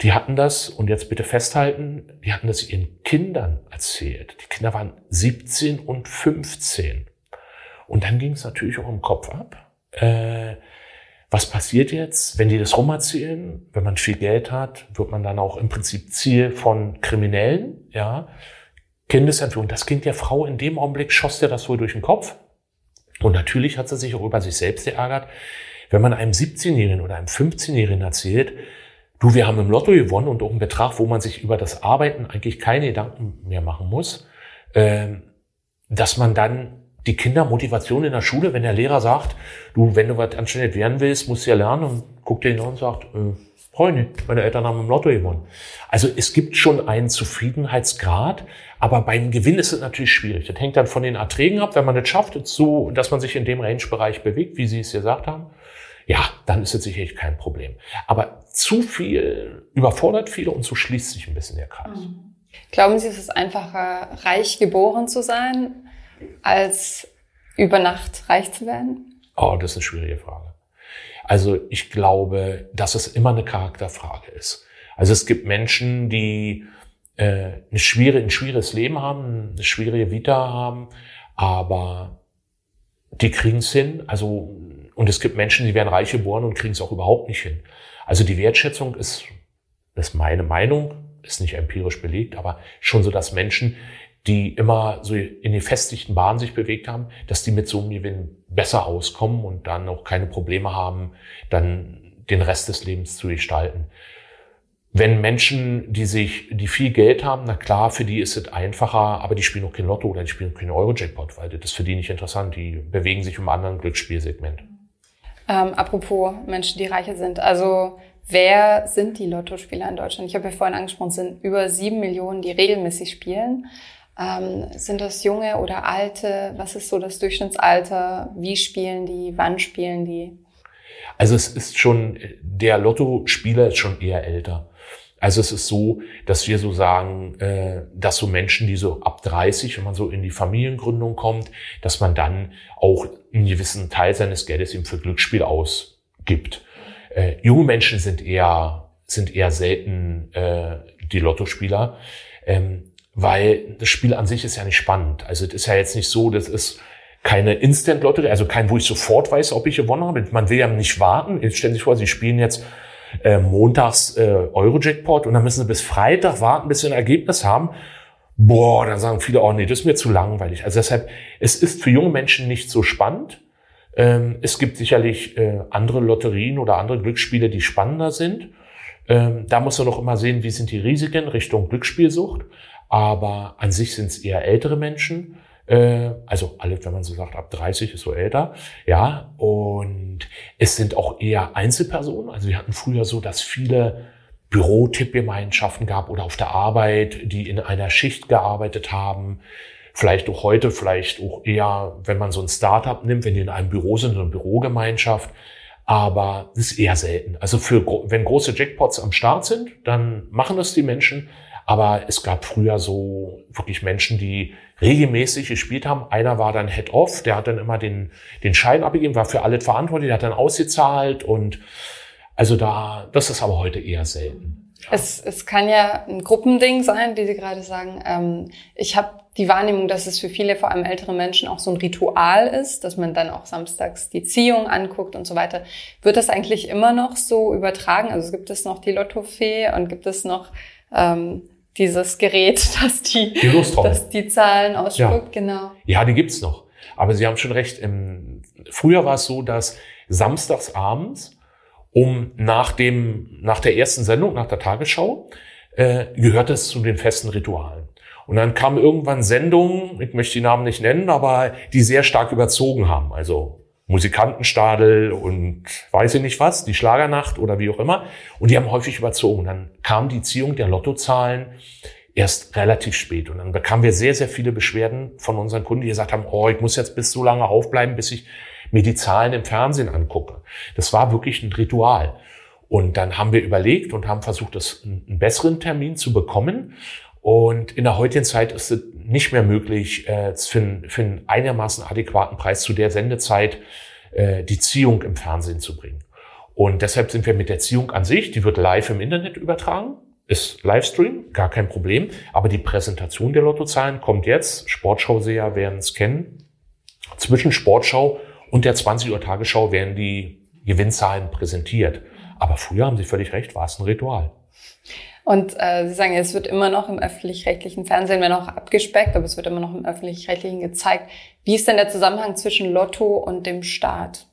Die hatten das, und jetzt bitte festhalten, die hatten das ihren Kindern erzählt. Die Kinder waren siebzehn und fünfzehn. Und dann ging es natürlich auch im Kopf ab. Äh, was passiert jetzt, wenn die das rumerzählen? Wenn man viel Geld hat, wird man dann auch im Prinzip Ziel von Kriminellen, ja, Kindesentführung. Das Kind der Frau, in dem Augenblick schoss dir das wohl durch den Kopf. Und natürlich hat sie sich auch über sich selbst geärgert. Wenn man einem siebzehnjährigen oder einem fünfzehnjährigen erzählt, du, wir haben im Lotto gewonnen, und auch einen Betrag, wo man sich über das Arbeiten eigentlich keine Gedanken mehr machen muss, dass man dann die Kindermotivation in der Schule, wenn der Lehrer sagt, du, wenn du was anständig werden willst, musst du ja lernen, und guckt dir hin und sagt, Freunde, meine Eltern haben im Lotto gewonnen. Also es gibt schon einen Zufriedenheitsgrad, aber beim Gewinn ist es natürlich schwierig. Das hängt dann von den Erträgen ab. Wenn man das schafft, ist so, dass man sich in dem Range-Bereich bewegt, wie Sie es gesagt haben, ja, dann ist es sicherlich kein Problem. Aber zu viel überfordert viele, und so schließt sich ein bisschen der Kreis. Glauben Sie, es ist einfacher, reich geboren zu sein, als über Nacht reich zu werden? Oh, das ist eine schwierige Frage. Also ich glaube, dass es immer eine Charakterfrage ist. Also es gibt Menschen, die äh, ein, schwierig, ein schwieriges Leben haben, eine schwierige Vita haben, aber die kriegen es hin. Also, und es gibt Menschen, die werden reich geboren und kriegen es auch überhaupt nicht hin. Also die Wertschätzung ist, das ist meine Meinung, ist nicht empirisch belegt, aber schon so, dass Menschen, die immer so in die festigten Bahnen sich bewegt haben, dass die mit so einem Gewinn besser auskommen und dann auch keine Probleme haben, dann den Rest des Lebens zu gestalten. Wenn Menschen, die sich, die viel Geld haben, na klar, für die ist es einfacher, aber die spielen auch kein Lotto oder die spielen auch kein Eurojackpot, weil das ist für die nicht interessant. Die bewegen sich im anderen Glücksspielsegment. Ähm, apropos Menschen, die reicher sind. Also wer sind die Lottospieler in Deutschland? Ich habe ja vorhin angesprochen, es sind über sieben Millionen, die regelmäßig spielen. Ähm, sind das Junge oder Alte? Was ist so das Durchschnittsalter? Wie spielen die? Wann spielen die? Also es ist schon, der Lottospieler ist schon eher älter. Also es ist so, dass wir so sagen, äh, dass so Menschen, die so ab dreißig, wenn man so in die Familiengründung kommt, dass man dann auch einen gewissen Teil seines Geldes eben für Glücksspiel ausgibt. Äh, junge Menschen sind eher, sind eher selten äh, die Lottospieler. Ähm, Weil das Spiel an sich ist ja nicht spannend. Also es ist ja jetzt nicht so, das ist keine Instant-Lotterie, also kein, wo ich sofort weiß, ob ich gewonnen habe. Man will ja nicht warten. Jetzt stellen Sie sich vor, Sie spielen jetzt äh, montags äh, Eurojackpot und dann müssen Sie bis Freitag warten, bis Sie ein Ergebnis haben. Boah, dann sagen viele, oh nee, das ist mir zu langweilig. Also deshalb, es ist für junge Menschen nicht so spannend. Ähm, es gibt sicherlich äh, andere Lotterien oder andere Glücksspiele, die spannender sind. Ähm, da muss man noch immer sehen, wie sind die Risiken Richtung Glücksspielsucht. Aber an sich sind es eher ältere Menschen, äh, also alle, wenn man so sagt, ab dreißig ist so älter, ja. Und es sind auch eher Einzelpersonen. Also wir hatten früher so, dass viele Bürotippgemeinschaften gab oder auf der Arbeit, die in einer Schicht gearbeitet haben. Vielleicht auch heute, vielleicht auch eher, wenn man so ein Startup nimmt, wenn die in einem Büro sind, so eine Bürogemeinschaft. Aber das ist eher selten. Also für, wenn große Jackpots am Start sind, dann machen das die Menschen. Aber es gab früher so wirklich Menschen, die regelmäßig gespielt haben. Einer war dann Head-Off, der hat dann immer den, den Schein abgegeben, war für alles verantwortlich, der hat dann ausgezahlt. Und also da, das ist aber heute eher selten. Ja. Es, es kann ja ein Gruppending sein, wie Sie gerade sagen. Ähm, ich habe die Wahrnehmung, dass es für viele, vor allem ältere Menschen, auch so ein Ritual ist, dass man dann auch samstags die Ziehung anguckt und so weiter. Wird das eigentlich immer noch so übertragen? Also gibt es noch die Lottofee und gibt es noch ähm, dieses Gerät, das die, die, das die Zahlen ausspuckt, ja. Genau. Ja, die gibt's noch. Aber Sie haben schon recht. Im, früher war es so, dass samstags abends um nach dem, nach der ersten Sendung, nach der Tagesschau, äh, gehört es zu den festen Ritualen. Und dann kamen irgendwann Sendungen, ich möchte die Namen nicht nennen, aber die sehr stark überzogen haben. Also Musikantenstadel und weiß ich nicht was, die Schlagernacht oder wie auch immer. Und die haben häufig überzogen. Dann kam die Ziehung der Lottozahlen erst relativ spät. Und dann bekamen wir sehr, sehr viele Beschwerden von unseren Kunden, die gesagt haben, oh, ich muss jetzt bis so lange aufbleiben, bis ich mir die Zahlen im Fernsehen angucke. Das war wirklich ein Ritual. Und dann haben wir überlegt und haben versucht, das, einen besseren Termin zu bekommen. Und in der heutigen Zeit ist es nicht mehr möglich, für einen einigermaßen adäquaten Preis zu der Sendezeit die Ziehung im Fernsehen zu bringen. Und deshalb sind wir mit der Ziehung an sich, die wird live im Internet übertragen, ist Livestream, gar kein Problem. Aber die Präsentation der Lottozahlen kommt jetzt, Sportschauseher werden es kennen, zwischen Sportschau und der zwanzig Uhr Tagesschau werden die Gewinnzahlen präsentiert. Aber früher, haben Sie völlig recht, war es ein Ritual. Und äh, Sie sagen, es wird immer noch im öffentlich-rechtlichen Fernsehen, wenn auch abgespeckt, aber es wird immer noch im öffentlich-rechtlichen gezeigt. Wie ist denn der Zusammenhang zwischen Lotto und dem Staat?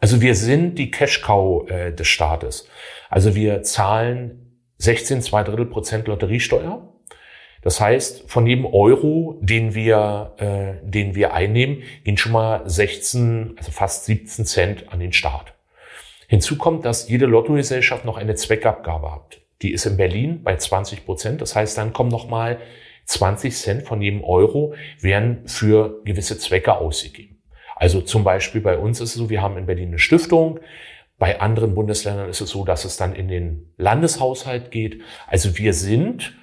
Also wir sind die Cash-Cow äh, des Staates. Also wir zahlen sechzehn Komma zwei Drittel Prozent Lotteriesteuer. Das heißt, von jedem Euro, den wir, äh, den wir einnehmen, gehen schon mal sechzehn, also fast siebzehn Cent an den Staat. Hinzu kommt, dass jede Lottogesellschaft noch eine Zweckabgabe hat. Die ist in Berlin bei zwanzig Prozent. Das heißt, dann kommen nochmal zwanzig Cent von jedem Euro, werden für gewisse Zwecke ausgegeben. Also zum Beispiel bei uns ist es so, wir haben in Berlin eine Stiftung. Bei anderen Bundesländern ist es so, dass es dann in den Landeshaushalt geht. Also wir sind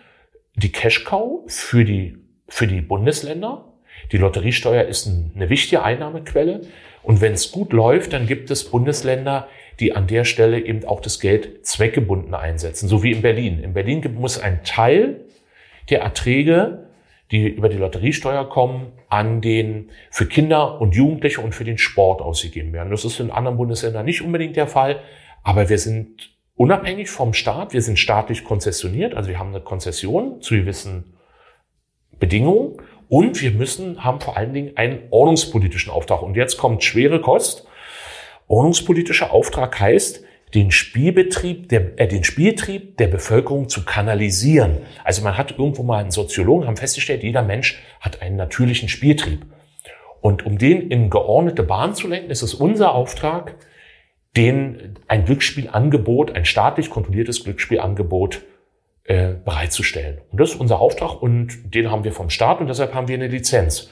die Cash-Cow für die, für die Bundesländer. Die Lotteriesteuer ist eine wichtige Einnahmequelle. Und wenn es gut läuft, dann gibt es Bundesländer, die an der Stelle eben auch das Geld zweckgebunden einsetzen, so wie in Berlin. In Berlin muss ein Teil der Erträge, die über die Lotteriesteuer kommen, an den für Kinder und Jugendliche und für den Sport ausgegeben werden. Das ist in anderen Bundesländern nicht unbedingt der Fall, aber wir sind unabhängig vom Staat, wir sind staatlich konzessioniert, also wir haben eine Konzession zu gewissen Bedingungen und wir müssen, haben vor allen Dingen einen ordnungspolitischen Auftrag. Und jetzt kommt schwere Kost. Ordnungspolitischer Auftrag heißt, den Spielbetrieb, der, äh, den Spieltrieb der Bevölkerung zu kanalisieren. Also man hat irgendwo mal einen Soziologen, haben festgestellt, jeder Mensch hat einen natürlichen Spieltrieb. Und um den in geordnete Bahnen zu lenken, ist es unser Auftrag, den ein Glücksspielangebot, ein staatlich kontrolliertes Glücksspielangebot äh, bereitzustellen. Und das ist unser Auftrag und den haben wir vom Staat und deshalb haben wir eine Lizenz.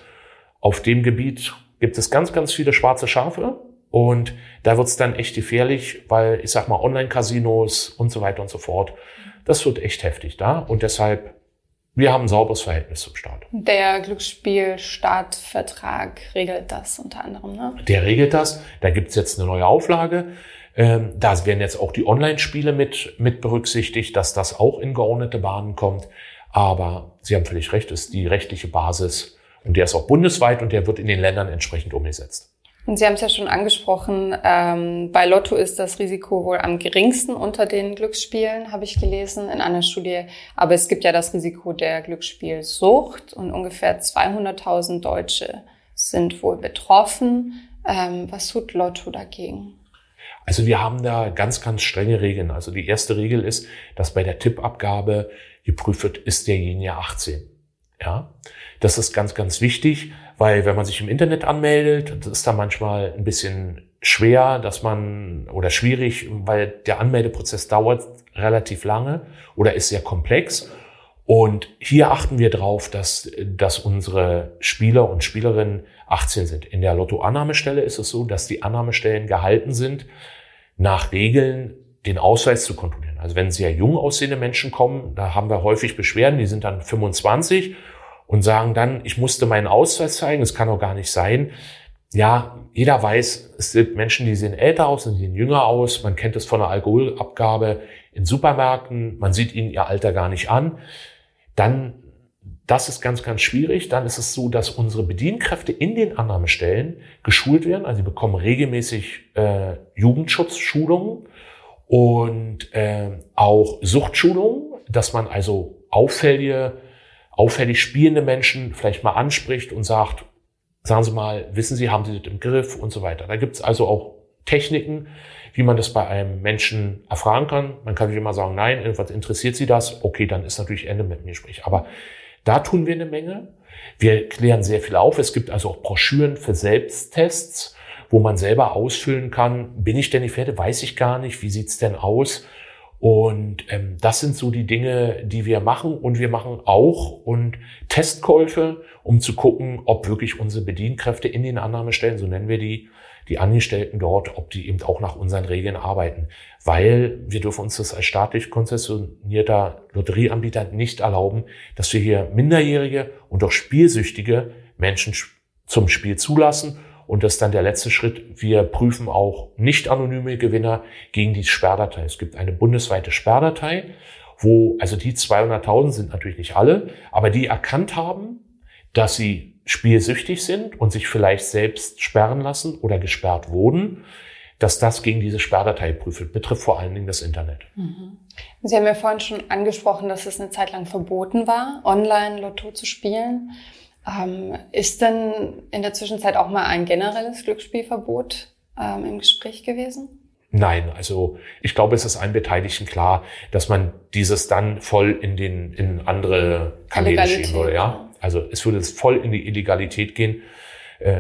Auf dem Gebiet gibt es ganz, ganz viele schwarze Schafe. Und da wird's dann echt gefährlich, weil ich sag mal Online-Casinos und so weiter und so fort. Das wird echt heftig da und deshalb, wir haben ein sauberes Verhältnis zum Staat. Der Glücksspielstaatvertrag regelt das unter anderem, ne? Der regelt das. Da gibt's jetzt eine neue Auflage. Ähm, da werden jetzt auch die Online-Spiele mit mit berücksichtigt, dass das auch in geordnete Bahnen kommt. Aber Sie haben völlig recht, ist die rechtliche Basis und der ist auch bundesweit und der wird in den Ländern entsprechend umgesetzt. Und Sie haben es ja schon angesprochen, ähm, bei Lotto ist das Risiko wohl am geringsten unter den Glücksspielen, habe ich gelesen in einer Studie. Aber es gibt ja das Risiko der Glücksspielsucht und ungefähr zweihunderttausend Deutsche sind wohl betroffen. Ähm, was tut Lotto dagegen? Also wir haben da ganz, ganz strenge Regeln. Also die erste Regel ist, dass bei der Tippabgabe geprüft wird, ist derjenige achtzehn. Ja, das ist ganz, ganz wichtig, weil wenn man sich im Internet anmeldet, das ist dann manchmal ein bisschen schwer, dass man oder schwierig, weil der Anmeldeprozess dauert relativ lange oder ist sehr komplex. Und hier achten wir drauf, dass, dass unsere Spieler und Spielerinnen achtzehn sind. In der Lottoannahmestelle ist es so, dass die Annahmestellen gehalten sind, nach Regeln den Ausweis zu kontrollieren. Also wenn sehr jung aussehende Menschen kommen, da haben wir häufig Beschwerden, die sind dann fünfundzwanzig und sagen dann, ich musste meinen Ausweis zeigen, das kann doch gar nicht sein. Ja, jeder weiß, es gibt Menschen, die sehen älter aus, die sehen jünger aus, man kennt es von der Alkoholabgabe in Supermärkten, man sieht ihnen ihr Alter gar nicht an. Dann, das ist ganz, ganz schwierig, dann ist es so, dass unsere Bedienkräfte in den Annahmestellen geschult werden, also sie bekommen regelmäßig äh, Jugendschutzschulungen und äh, auch Suchtschulungen, dass man also auffällige, auffällig spielende Menschen vielleicht mal anspricht und sagt, sagen Sie mal, wissen Sie, haben Sie das im Griff und so weiter. Da gibt es also auch Techniken, wie man das bei einem Menschen erfragen kann. Man kann nicht immer sagen, nein, irgendwas interessiert Sie das. Okay, dann ist natürlich Ende mit dem Gespräch. Aber da tun wir eine Menge. Wir klären sehr viel auf. Es gibt also auch Broschüren für Selbsttests, wo man selber ausfüllen kann, bin ich denn die Pferde, weiß ich gar nicht, wie sieht's denn aus? Und ähm, das sind so die Dinge, die wir machen. Und wir machen auch und Testkäufe, um zu gucken, ob wirklich unsere Bedienkräfte in den Annahmestellen, so nennen wir die, die Angestellten dort, ob die eben auch nach unseren Regeln arbeiten. Weil wir dürfen uns das als staatlich konzessionierter Lotterieanbieter nicht erlauben, dass wir hier minderjährige und auch spielsüchtige Menschen zum Spiel zulassen. Und das ist dann der letzte Schritt. Wir prüfen auch nicht anonyme Gewinner gegen die Sperrdatei. Es gibt eine bundesweite Sperrdatei, wo, also die zweihunderttausend sind natürlich nicht alle, aber die erkannt haben, dass sie spielsüchtig sind und sich vielleicht selbst sperren lassen oder gesperrt wurden, dass das gegen diese Sperrdatei prüft, betrifft vor allen Dingen das Internet. Mhm. Sie haben ja vorhin schon angesprochen, dass es eine Zeit lang verboten war, online Lotto zu spielen. Ähm, ist denn in der Zwischenzeit auch mal ein generelles Glücksspielverbot ähm, im Gespräch gewesen? Nein, also ich glaube, es ist allen Beteiligten klar, dass man dieses dann voll in den in andere Kanäle schieben würde. Ja? Also es würde voll in die Illegalität gehen.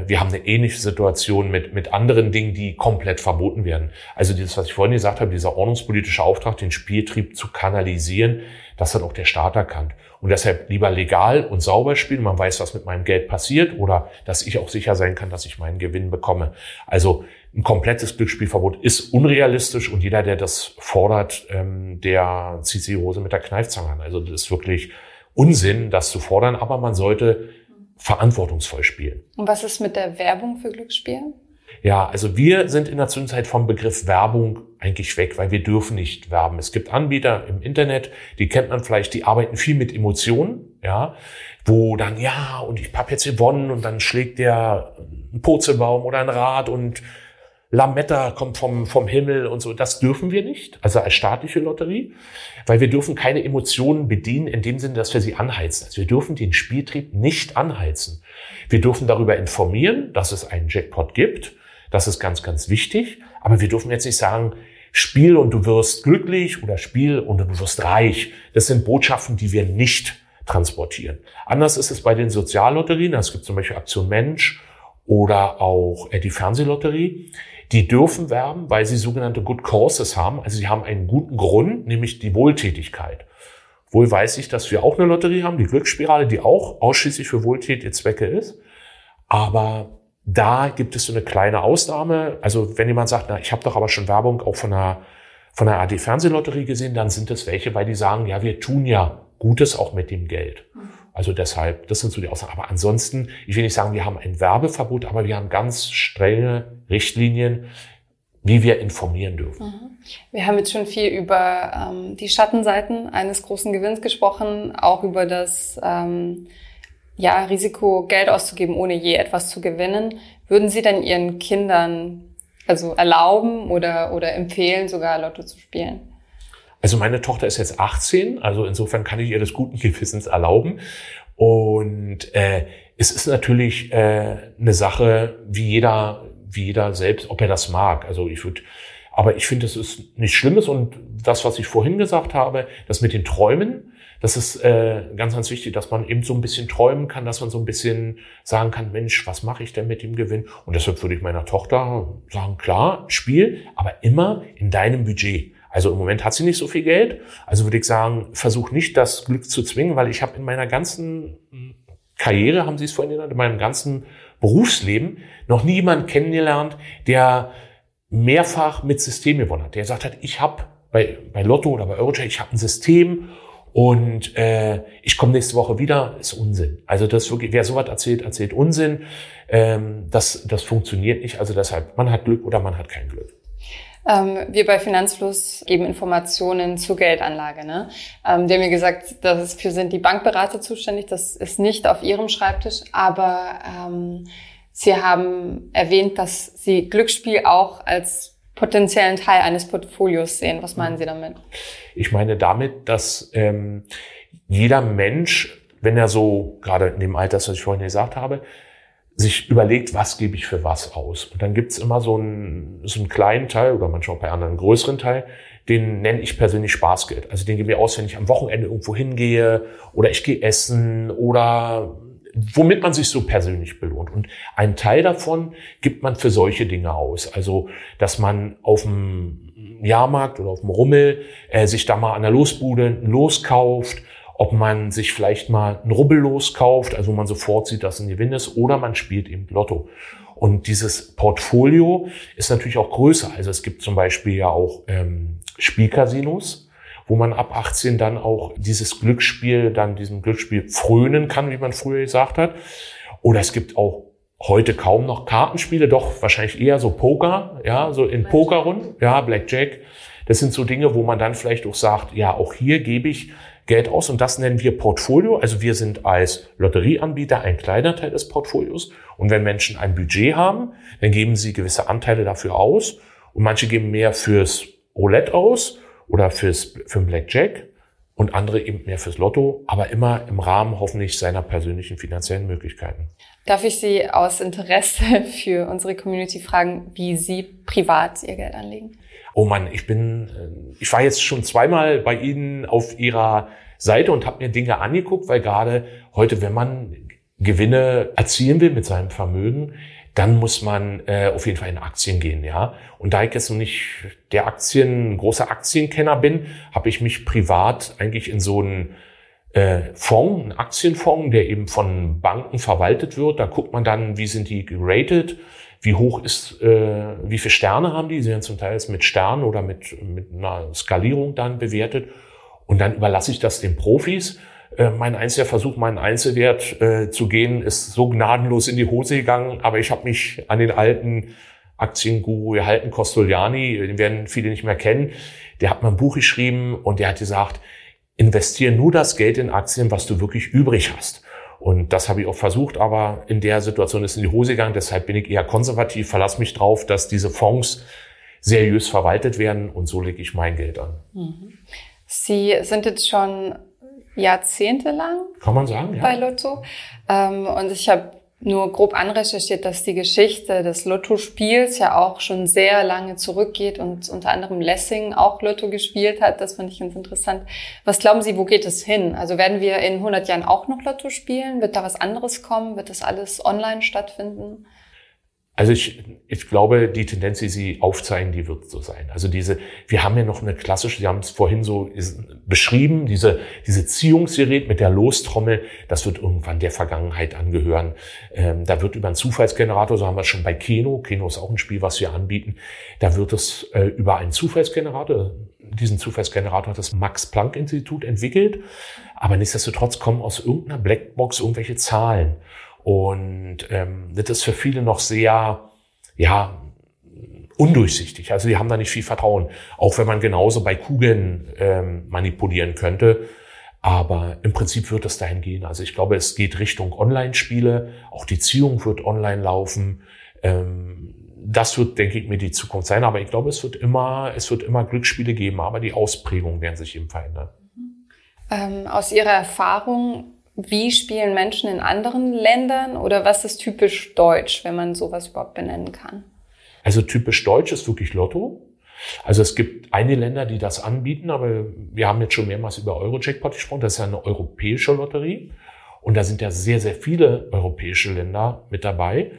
Wir haben eine ähnliche Situation mit mit anderen Dingen, die komplett verboten werden. Also das, was ich vorhin gesagt habe, dieser ordnungspolitische Auftrag, den Spieltrieb zu kanalisieren, das hat auch der Staat erkannt. Und deshalb lieber legal und sauber spielen. Man weiß, was mit meinem Geld passiert oder dass ich auch sicher sein kann, dass ich meinen Gewinn bekomme. Also ein komplettes Glücksspielverbot ist unrealistisch und jeder, der das fordert, der zieht sich die Hose mit der Kneifzange an. Also das ist wirklich Unsinn, das zu fordern, aber man sollte verantwortungsvoll spielen. Und was ist mit der Werbung für Glücksspiel? Ja, also wir sind in der Zwischenzeit vom Begriff Werbung eigentlich weg, weil wir dürfen nicht werben. Es gibt Anbieter im Internet, die kennt man vielleicht, die arbeiten viel mit Emotionen, ja, wo dann, ja, und ich hab jetzt gewonnen und dann schlägt der einen Purzelbaum oder ein Rad und Lametta kommt vom, vom Himmel und so. Das dürfen wir nicht, also als staatliche Lotterie, weil wir dürfen keine Emotionen bedienen in dem Sinne, dass wir sie anheizen. Also wir dürfen den Spieltrieb nicht anheizen. Wir dürfen darüber informieren, dass es einen Jackpot gibt. Das ist ganz, ganz wichtig. Aber wir dürfen jetzt nicht sagen, spiel und du wirst glücklich oder spiel und du wirst reich. Das sind Botschaften, die wir nicht transportieren. Anders ist es bei den Soziallotterien. Es gibt zum Beispiel Aktion Mensch oder auch die Fernsehlotterie. Die dürfen werben, weil sie sogenannte Good Causes haben. Also sie haben einen guten Grund, nämlich die Wohltätigkeit. Wohl weiß ich, dass wir auch eine Lotterie haben, die Glücksspirale, die auch ausschließlich für wohltätige Zwecke ist. Aber da gibt es so eine kleine Ausnahme. Also wenn jemand sagt, na, ich habe doch aber schon Werbung auch von einer, von einer A D-Fernsehlotterie gesehen, dann sind es welche, weil die sagen, ja, wir tun ja Gutes auch mit dem Geld. Also deshalb, das sind so die Aussagen. Aber ansonsten, ich will nicht sagen, wir haben ein Werbeverbot, aber wir haben ganz strenge Richtlinien, wie wir informieren dürfen. Wir haben jetzt schon viel über ähm, die Schattenseiten eines großen Gewinns gesprochen, auch über das ähm, ja, Risiko, Geld auszugeben, ohne je etwas zu gewinnen. Würden Sie denn Ihren Kindern also erlauben oder, oder empfehlen, sogar Lotto zu spielen? Also meine Tochter ist jetzt achtzehn, also insofern kann ich ihr das guten Gewissens erlauben. Und äh, es ist natürlich äh, eine Sache, wie jeder, wie jeder selbst, ob er das mag. Also ich würde, aber ich finde, das ist nichts Schlimmes. Und das, was ich vorhin gesagt habe, das mit den Träumen, das ist äh, ganz, ganz wichtig, dass man eben so ein bisschen träumen kann, dass man so ein bisschen sagen kann, Mensch, was mache ich denn mit dem Gewinn? Und deshalb würde ich meiner Tochter sagen, klar, spiel, aber immer in deinem Budget. Also im Moment hat sie nicht so viel Geld. Also würde ich sagen, versuch nicht, das Glück zu zwingen, weil ich habe in meiner ganzen Karriere, haben Sie es vorhin genannt, in meinem ganzen Berufsleben noch nie jemanden kennengelernt, der mehrfach mit System gewonnen hat. Der gesagt hat, ich habe bei, bei Lotto oder bei Eurojackpot, ich habe ein System und äh, ich komme nächste Woche wieder, ist Unsinn. Also das wirklich, wer sowas erzählt, erzählt Unsinn. Ähm, das, das funktioniert nicht. Also deshalb, man hat Glück oder man hat kein Glück. Wir bei Finanzfluss geben Informationen zur Geldanlage. Ne? Die haben mir gesagt, dafür sind die Bankberater zuständig. Das ist nicht auf ihrem Schreibtisch. Aber ähm, sie haben erwähnt, dass sie Glücksspiel auch als potenziellen Teil eines Portfolios sehen. Was meinen Sie damit? Ich meine damit, dass ähm, jeder Mensch, wenn er so gerade in dem Alter, das ich vorhin gesagt habe, sich überlegt, was gebe ich für was aus. Und dann gibt's immer so einen, so einen kleinen Teil oder manchmal auch bei anderen einen größeren Teil, den nenne ich persönlich Spaßgeld. Also den gebe ich aus, wenn ich am Wochenende irgendwo hingehe oder ich gehe essen oder womit man sich so persönlich belohnt. Und einen Teil davon gibt man für solche Dinge aus. Also, dass man auf dem Jahrmarkt oder auf dem Rummel äh, sich da mal an der Losbude ein Los kauft, ob man sich vielleicht mal ein Rubbellos kauft, also man sofort sieht, dass ein Gewinn ist, oder man spielt eben Lotto. Und dieses Portfolio ist natürlich auch größer. Also es gibt zum Beispiel ja auch ähm, Spielcasinos, wo man ab achtzehn dann auch dieses Glücksspiel, dann diesem Glücksspiel frönen kann, wie man früher gesagt hat. Oder es gibt auch heute kaum noch Kartenspiele, doch wahrscheinlich eher so Poker, ja, so in Pokerrunden, ja, Blackjack. Das sind so Dinge, wo man dann vielleicht auch sagt, ja, auch hier gebe ich Geld aus, und das nennen wir Portfolio. Also wir sind als Lotterieanbieter ein kleiner Teil des Portfolios, und wenn Menschen ein Budget haben, dann geben sie gewisse Anteile dafür aus, und manche geben mehr fürs Roulette aus oder fürs, für den Blackjack und andere eben mehr fürs Lotto, aber immer im Rahmen hoffentlich seiner persönlichen finanziellen Möglichkeiten. Darf ich Sie aus Interesse für unsere Community fragen, wie Sie privat Ihr Geld anlegen? Oh Mann, ich bin, ich war jetzt schon zweimal bei Ihnen auf Ihrer Seite und habe mir Dinge angeguckt, weil gerade heute, wenn man Gewinne erzielen will mit seinem Vermögen, dann muss man äh, auf jeden Fall in Aktien gehen, ja. Und da ich jetzt noch nicht der Aktien, großer Aktienkenner bin, habe ich mich privat eigentlich in so einen äh, Fonds, einen Aktienfonds, der eben von Banken verwaltet wird. Da guckt man dann, wie sind die geratet, wie hoch ist, äh, wie viele Sterne haben die. Sie werden zum Teil mit Sternen oder mit, mit einer Skalierung dann bewertet. Und dann überlasse ich das den Profis. Mein einziger Versuch, meinen Einzelwert äh, zu gehen, ist so gnadenlos in die Hose gegangen. Aber ich habe mich an den alten Aktienguru gehalten, Kostolani, den werden viele nicht mehr kennen. Der hat mal ein Buch geschrieben und der hat gesagt, investiere nur das Geld in Aktien, was du wirklich übrig hast. Und das habe ich auch versucht, aber in der Situation ist in die Hose gegangen. Deshalb bin ich eher konservativ, verlasse mich drauf, dass diese Fonds seriös verwaltet werden, und so lege ich mein Geld an. Sie sind jetzt schon jahrzehntelang, kann man sagen, ja, bei Lotto. Ähm, und ich habe nur grob anrecherchiert, dass die Geschichte des Lottospiels ja auch schon sehr lange zurückgeht und unter anderem Lessing auch Lotto gespielt hat. Das fand ich ganz interessant. Was glauben Sie, wo geht es hin? Also werden wir in hundert Jahren auch noch Lotto spielen? Wird da was anderes kommen? Wird das alles online stattfinden? Also ich, ich glaube, die Tendenz, die Sie aufzeigen, die wird so sein. Also diese, wir haben ja noch eine klassische, Sie haben es vorhin so beschrieben, diese, diese Ziehungsgerät mit der Lostrommel, das wird irgendwann der Vergangenheit angehören. Ähm, da wird über einen Zufallsgenerator, so haben wir es schon bei Keno, Keno ist auch ein Spiel, was wir anbieten, da wird es äh, über einen Zufallsgenerator, diesen Zufallsgenerator hat das Max-Planck-Institut entwickelt, aber nichtsdestotrotz kommen aus irgendeiner Blackbox irgendwelche Zahlen. Und ähm, das ist für viele noch sehr, ja, undurchsichtig. Also die haben da nicht viel Vertrauen, auch wenn man genauso bei Kugeln ähm, manipulieren könnte. Aber im Prinzip wird es dahin gehen. Also ich glaube, es geht Richtung Online-Spiele. Auch die Ziehung wird online laufen. Ähm, das wird, denke ich, mir die Zukunft sein. Aber ich glaube, es wird immer, es wird immer Glücksspiele geben. Aber die Ausprägungen werden sich eben verändern. Ähm, aus Ihrer Erfahrung, wie spielen Menschen in anderen Ländern, oder was ist typisch deutsch, wenn man sowas überhaupt benennen kann? Also typisch deutsch ist wirklich Lotto. Also es gibt einige Länder, die das anbieten, aber wir haben jetzt schon mehrmals über Eurojackpot gesprochen. Das ist ja eine europäische Lotterie und da sind ja sehr, sehr viele europäische Länder mit dabei.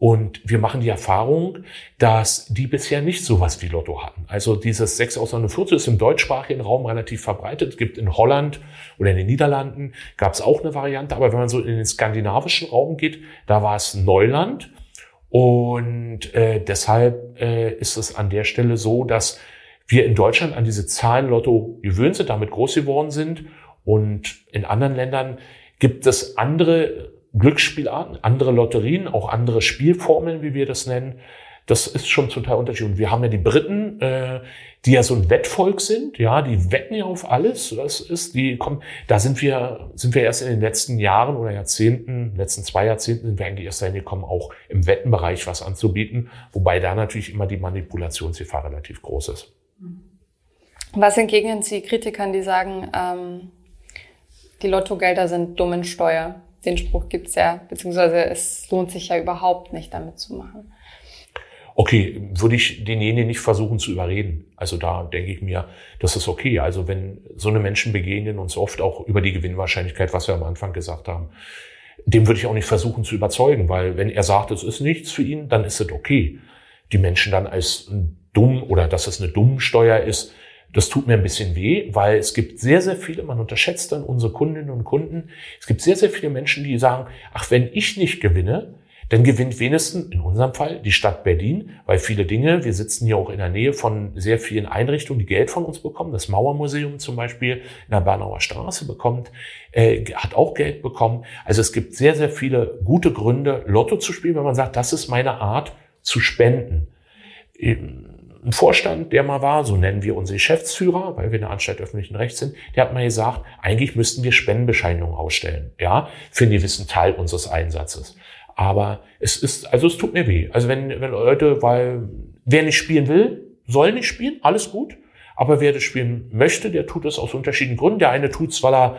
Und wir machen die Erfahrung, dass die bisher nicht sowas wie Lotto hatten. Also dieses sechs aus neunundvierzig ist im deutschsprachigen Raum relativ verbreitet. Es gibt in Holland oder in den Niederlanden gab es auch eine Variante. Aber wenn man so in den skandinavischen Raum geht, da war es Neuland. Und äh, deshalb äh, ist es an der Stelle so, dass wir in Deutschland an diese Zahlen Lotto gewöhnt sind, damit groß geworden sind. Und in anderen Ländern gibt es andere Glücksspielarten, andere Lotterien, auch andere Spielformeln, wie wir das nennen. Das ist schon zum Teil unterschiedlich. Und wir haben ja die Briten, äh, die ja so ein Wettvolk sind, ja, die wetten ja auf alles, was ist, die kommen, da sind wir, sind wir erst in den letzten Jahren oder Jahrzehnten, letzten zwei Jahrzehnten sind wir eigentlich erst dahin gekommen, auch im Wettenbereich was anzubieten, wobei da natürlich immer die Manipulationsgefahr relativ groß ist. Was entgegnen Sie Kritikern, die sagen, ähm, die Lottogelder sind dumm in Steuer? Den Spruch gibt's ja, beziehungsweise es lohnt sich ja überhaupt nicht, damit zu machen. Okay, würde ich denjenigen nicht versuchen zu überreden. Also da denke ich mir, das ist okay. Also wenn so eine Menschen begegnen uns oft auch über die Gewinnwahrscheinlichkeit, was wir am Anfang gesagt haben. Dem würde ich auch nicht versuchen zu überzeugen, weil wenn er sagt, es ist nichts für ihn, dann ist es okay. Die Menschen dann als dumm oder dass es eine Dummsteuer ist, das tut mir ein bisschen weh, weil es gibt sehr, sehr viele, man unterschätzt dann unsere Kundinnen und Kunden, es gibt sehr, sehr viele Menschen, die sagen, ach, wenn ich nicht gewinne, dann gewinnt wenigstens, in unserem Fall, die Stadt Berlin, weil viele Dinge, wir sitzen hier auch in der Nähe von sehr vielen Einrichtungen, die Geld von uns bekommen, das Mauermuseum zum Beispiel in der Bernauer Straße bekommt, äh, hat auch Geld bekommen. Also es gibt sehr, sehr viele gute Gründe, Lotto zu spielen, wenn man sagt, das ist meine Art zu spenden. Ein Vorstand, der mal war, so nennen wir unsere Geschäftsführer, weil wir eine Anstalt öffentlichen Rechts sind, der hat mal gesagt, eigentlich müssten wir Spendenbescheinigungen ausstellen, ja, für einen gewissen Teil unseres Einsatzes. Aber es ist, also es tut mir weh. Also wenn, wenn Leute, weil wer nicht spielen will, soll nicht spielen, alles gut. Aber wer das spielen möchte, der tut es aus unterschiedlichen Gründen. Der eine tut's, weil er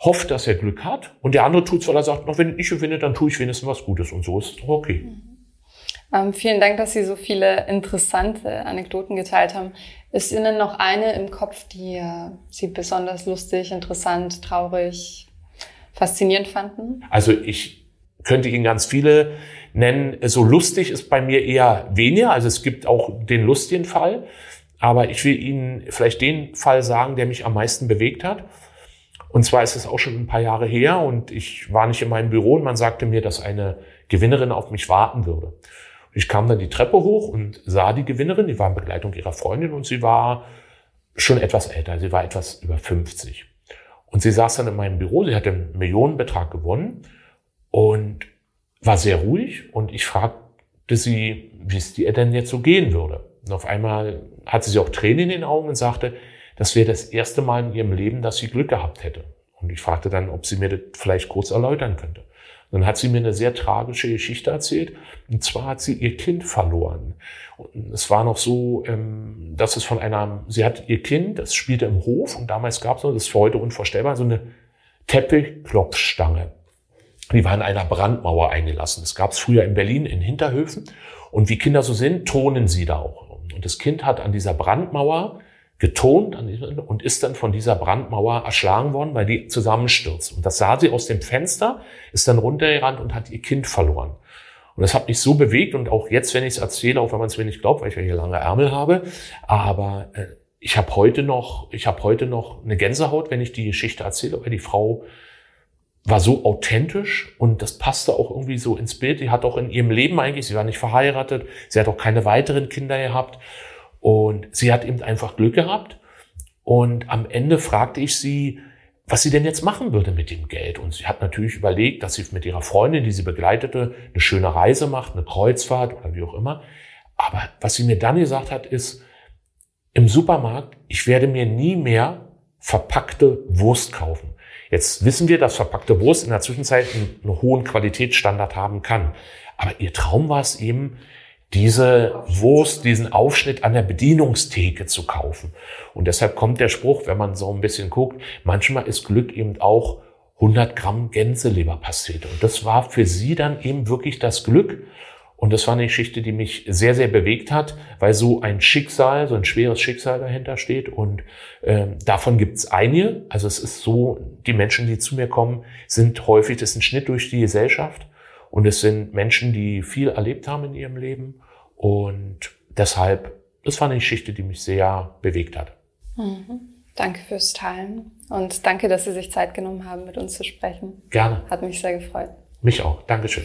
hofft, dass er Glück hat. Und der andere tut's, weil er sagt, noch wenn ich nicht gewinne, dann tue ich wenigstens was Gutes. Und so ist es doch okay. Mhm. Ähm, vielen Dank, dass Sie so viele interessante Anekdoten geteilt haben. Ist Ihnen noch eine im Kopf, die äh, Sie besonders lustig, interessant, traurig, faszinierend fanden? Also ich könnte Ihnen ganz viele nennen. So lustig ist bei mir eher weniger. Also es gibt auch den lustigen Fall. Aber ich will Ihnen vielleicht den Fall sagen, der mich am meisten bewegt hat. Und zwar ist es auch schon ein paar Jahre her und ich war nicht in meinem Büro und man sagte mir, dass eine Gewinnerin auf mich warten würde. Ich kam dann die Treppe hoch und sah die Gewinnerin, die war in Begleitung ihrer Freundin und sie war schon etwas älter. Sie war etwas über fünfzig. Und sie saß dann in meinem Büro. Sie hatte einen Millionenbetrag gewonnen. Und war sehr ruhig und ich fragte sie, wie es dir denn jetzt so gehen würde. Und auf einmal hatte sie auch Tränen in den Augen und sagte, das wäre das erste Mal in ihrem Leben, dass sie Glück gehabt hätte. Und ich fragte dann, ob sie mir das vielleicht kurz erläutern könnte. Und dann hat sie mir eine sehr tragische Geschichte erzählt. Und zwar hat sie ihr Kind verloren. Und es war noch so, dass es von einer, sie hat ihr Kind, das spielte im Hof und damals gab es noch, das ist für heute unvorstellbar, so eine Teppichklopfstange. Die war in einer Brandmauer eingelassen. Das gab es früher in Berlin in Hinterhöfen. Und wie Kinder so sind, tonen sie da auch. Und das Kind hat an dieser Brandmauer getont und ist dann von dieser Brandmauer erschlagen worden, weil die zusammenstürzt. Und das sah sie aus dem Fenster, ist dann runtergerannt und hat ihr Kind verloren. Und das hat mich so bewegt. Und auch jetzt, wenn ich es erzähle, auch wenn man es mir nicht glaubt, weil ich ja hier lange Ärmel habe, aber äh, ich habe heute noch, ich habe heute noch eine Gänsehaut, wenn ich die Geschichte erzähle, weil die Frau war so authentisch und das passte auch irgendwie so ins Bild. Die hat auch in ihrem Leben eigentlich, sie war nicht verheiratet, sie hat auch keine weiteren Kinder gehabt und sie hat eben einfach Glück gehabt. Und am Ende fragte ich sie, was sie denn jetzt machen würde mit dem Geld. Und sie hat natürlich überlegt, dass sie mit ihrer Freundin, die sie begleitete, eine schöne Reise macht, eine Kreuzfahrt oder wie auch immer. Aber was sie mir dann gesagt hat, ist, im Supermarkt, ich werde mir nie mehr verpackte Wurst kaufen. Jetzt wissen wir, dass verpackte Wurst in der Zwischenzeit einen, einen hohen Qualitätsstandard haben kann. Aber ihr Traum war es eben, diese Wurst, diesen Aufschnitt an der Bedienungstheke zu kaufen. Und deshalb kommt der Spruch, wenn man so ein bisschen guckt, manchmal ist Glück eben auch hundert Gramm Gänseleberpastete. Und das war für sie dann eben wirklich das Glück. Und das war eine Geschichte, die mich sehr, sehr bewegt hat, weil so ein Schicksal, so ein schweres Schicksal dahinter steht. Und äh, davon gibt es einige. Also es ist so, die Menschen, die zu mir kommen, sind häufig, das ist ein Schnitt durch die Gesellschaft. Und es sind Menschen, die viel erlebt haben in ihrem Leben. Und deshalb, das war eine Geschichte, die mich sehr bewegt hat. Mhm. Danke fürs Teilen. Und danke, dass Sie sich Zeit genommen haben, mit uns zu sprechen. Gerne. Hat mich sehr gefreut. Mich auch. Dankeschön.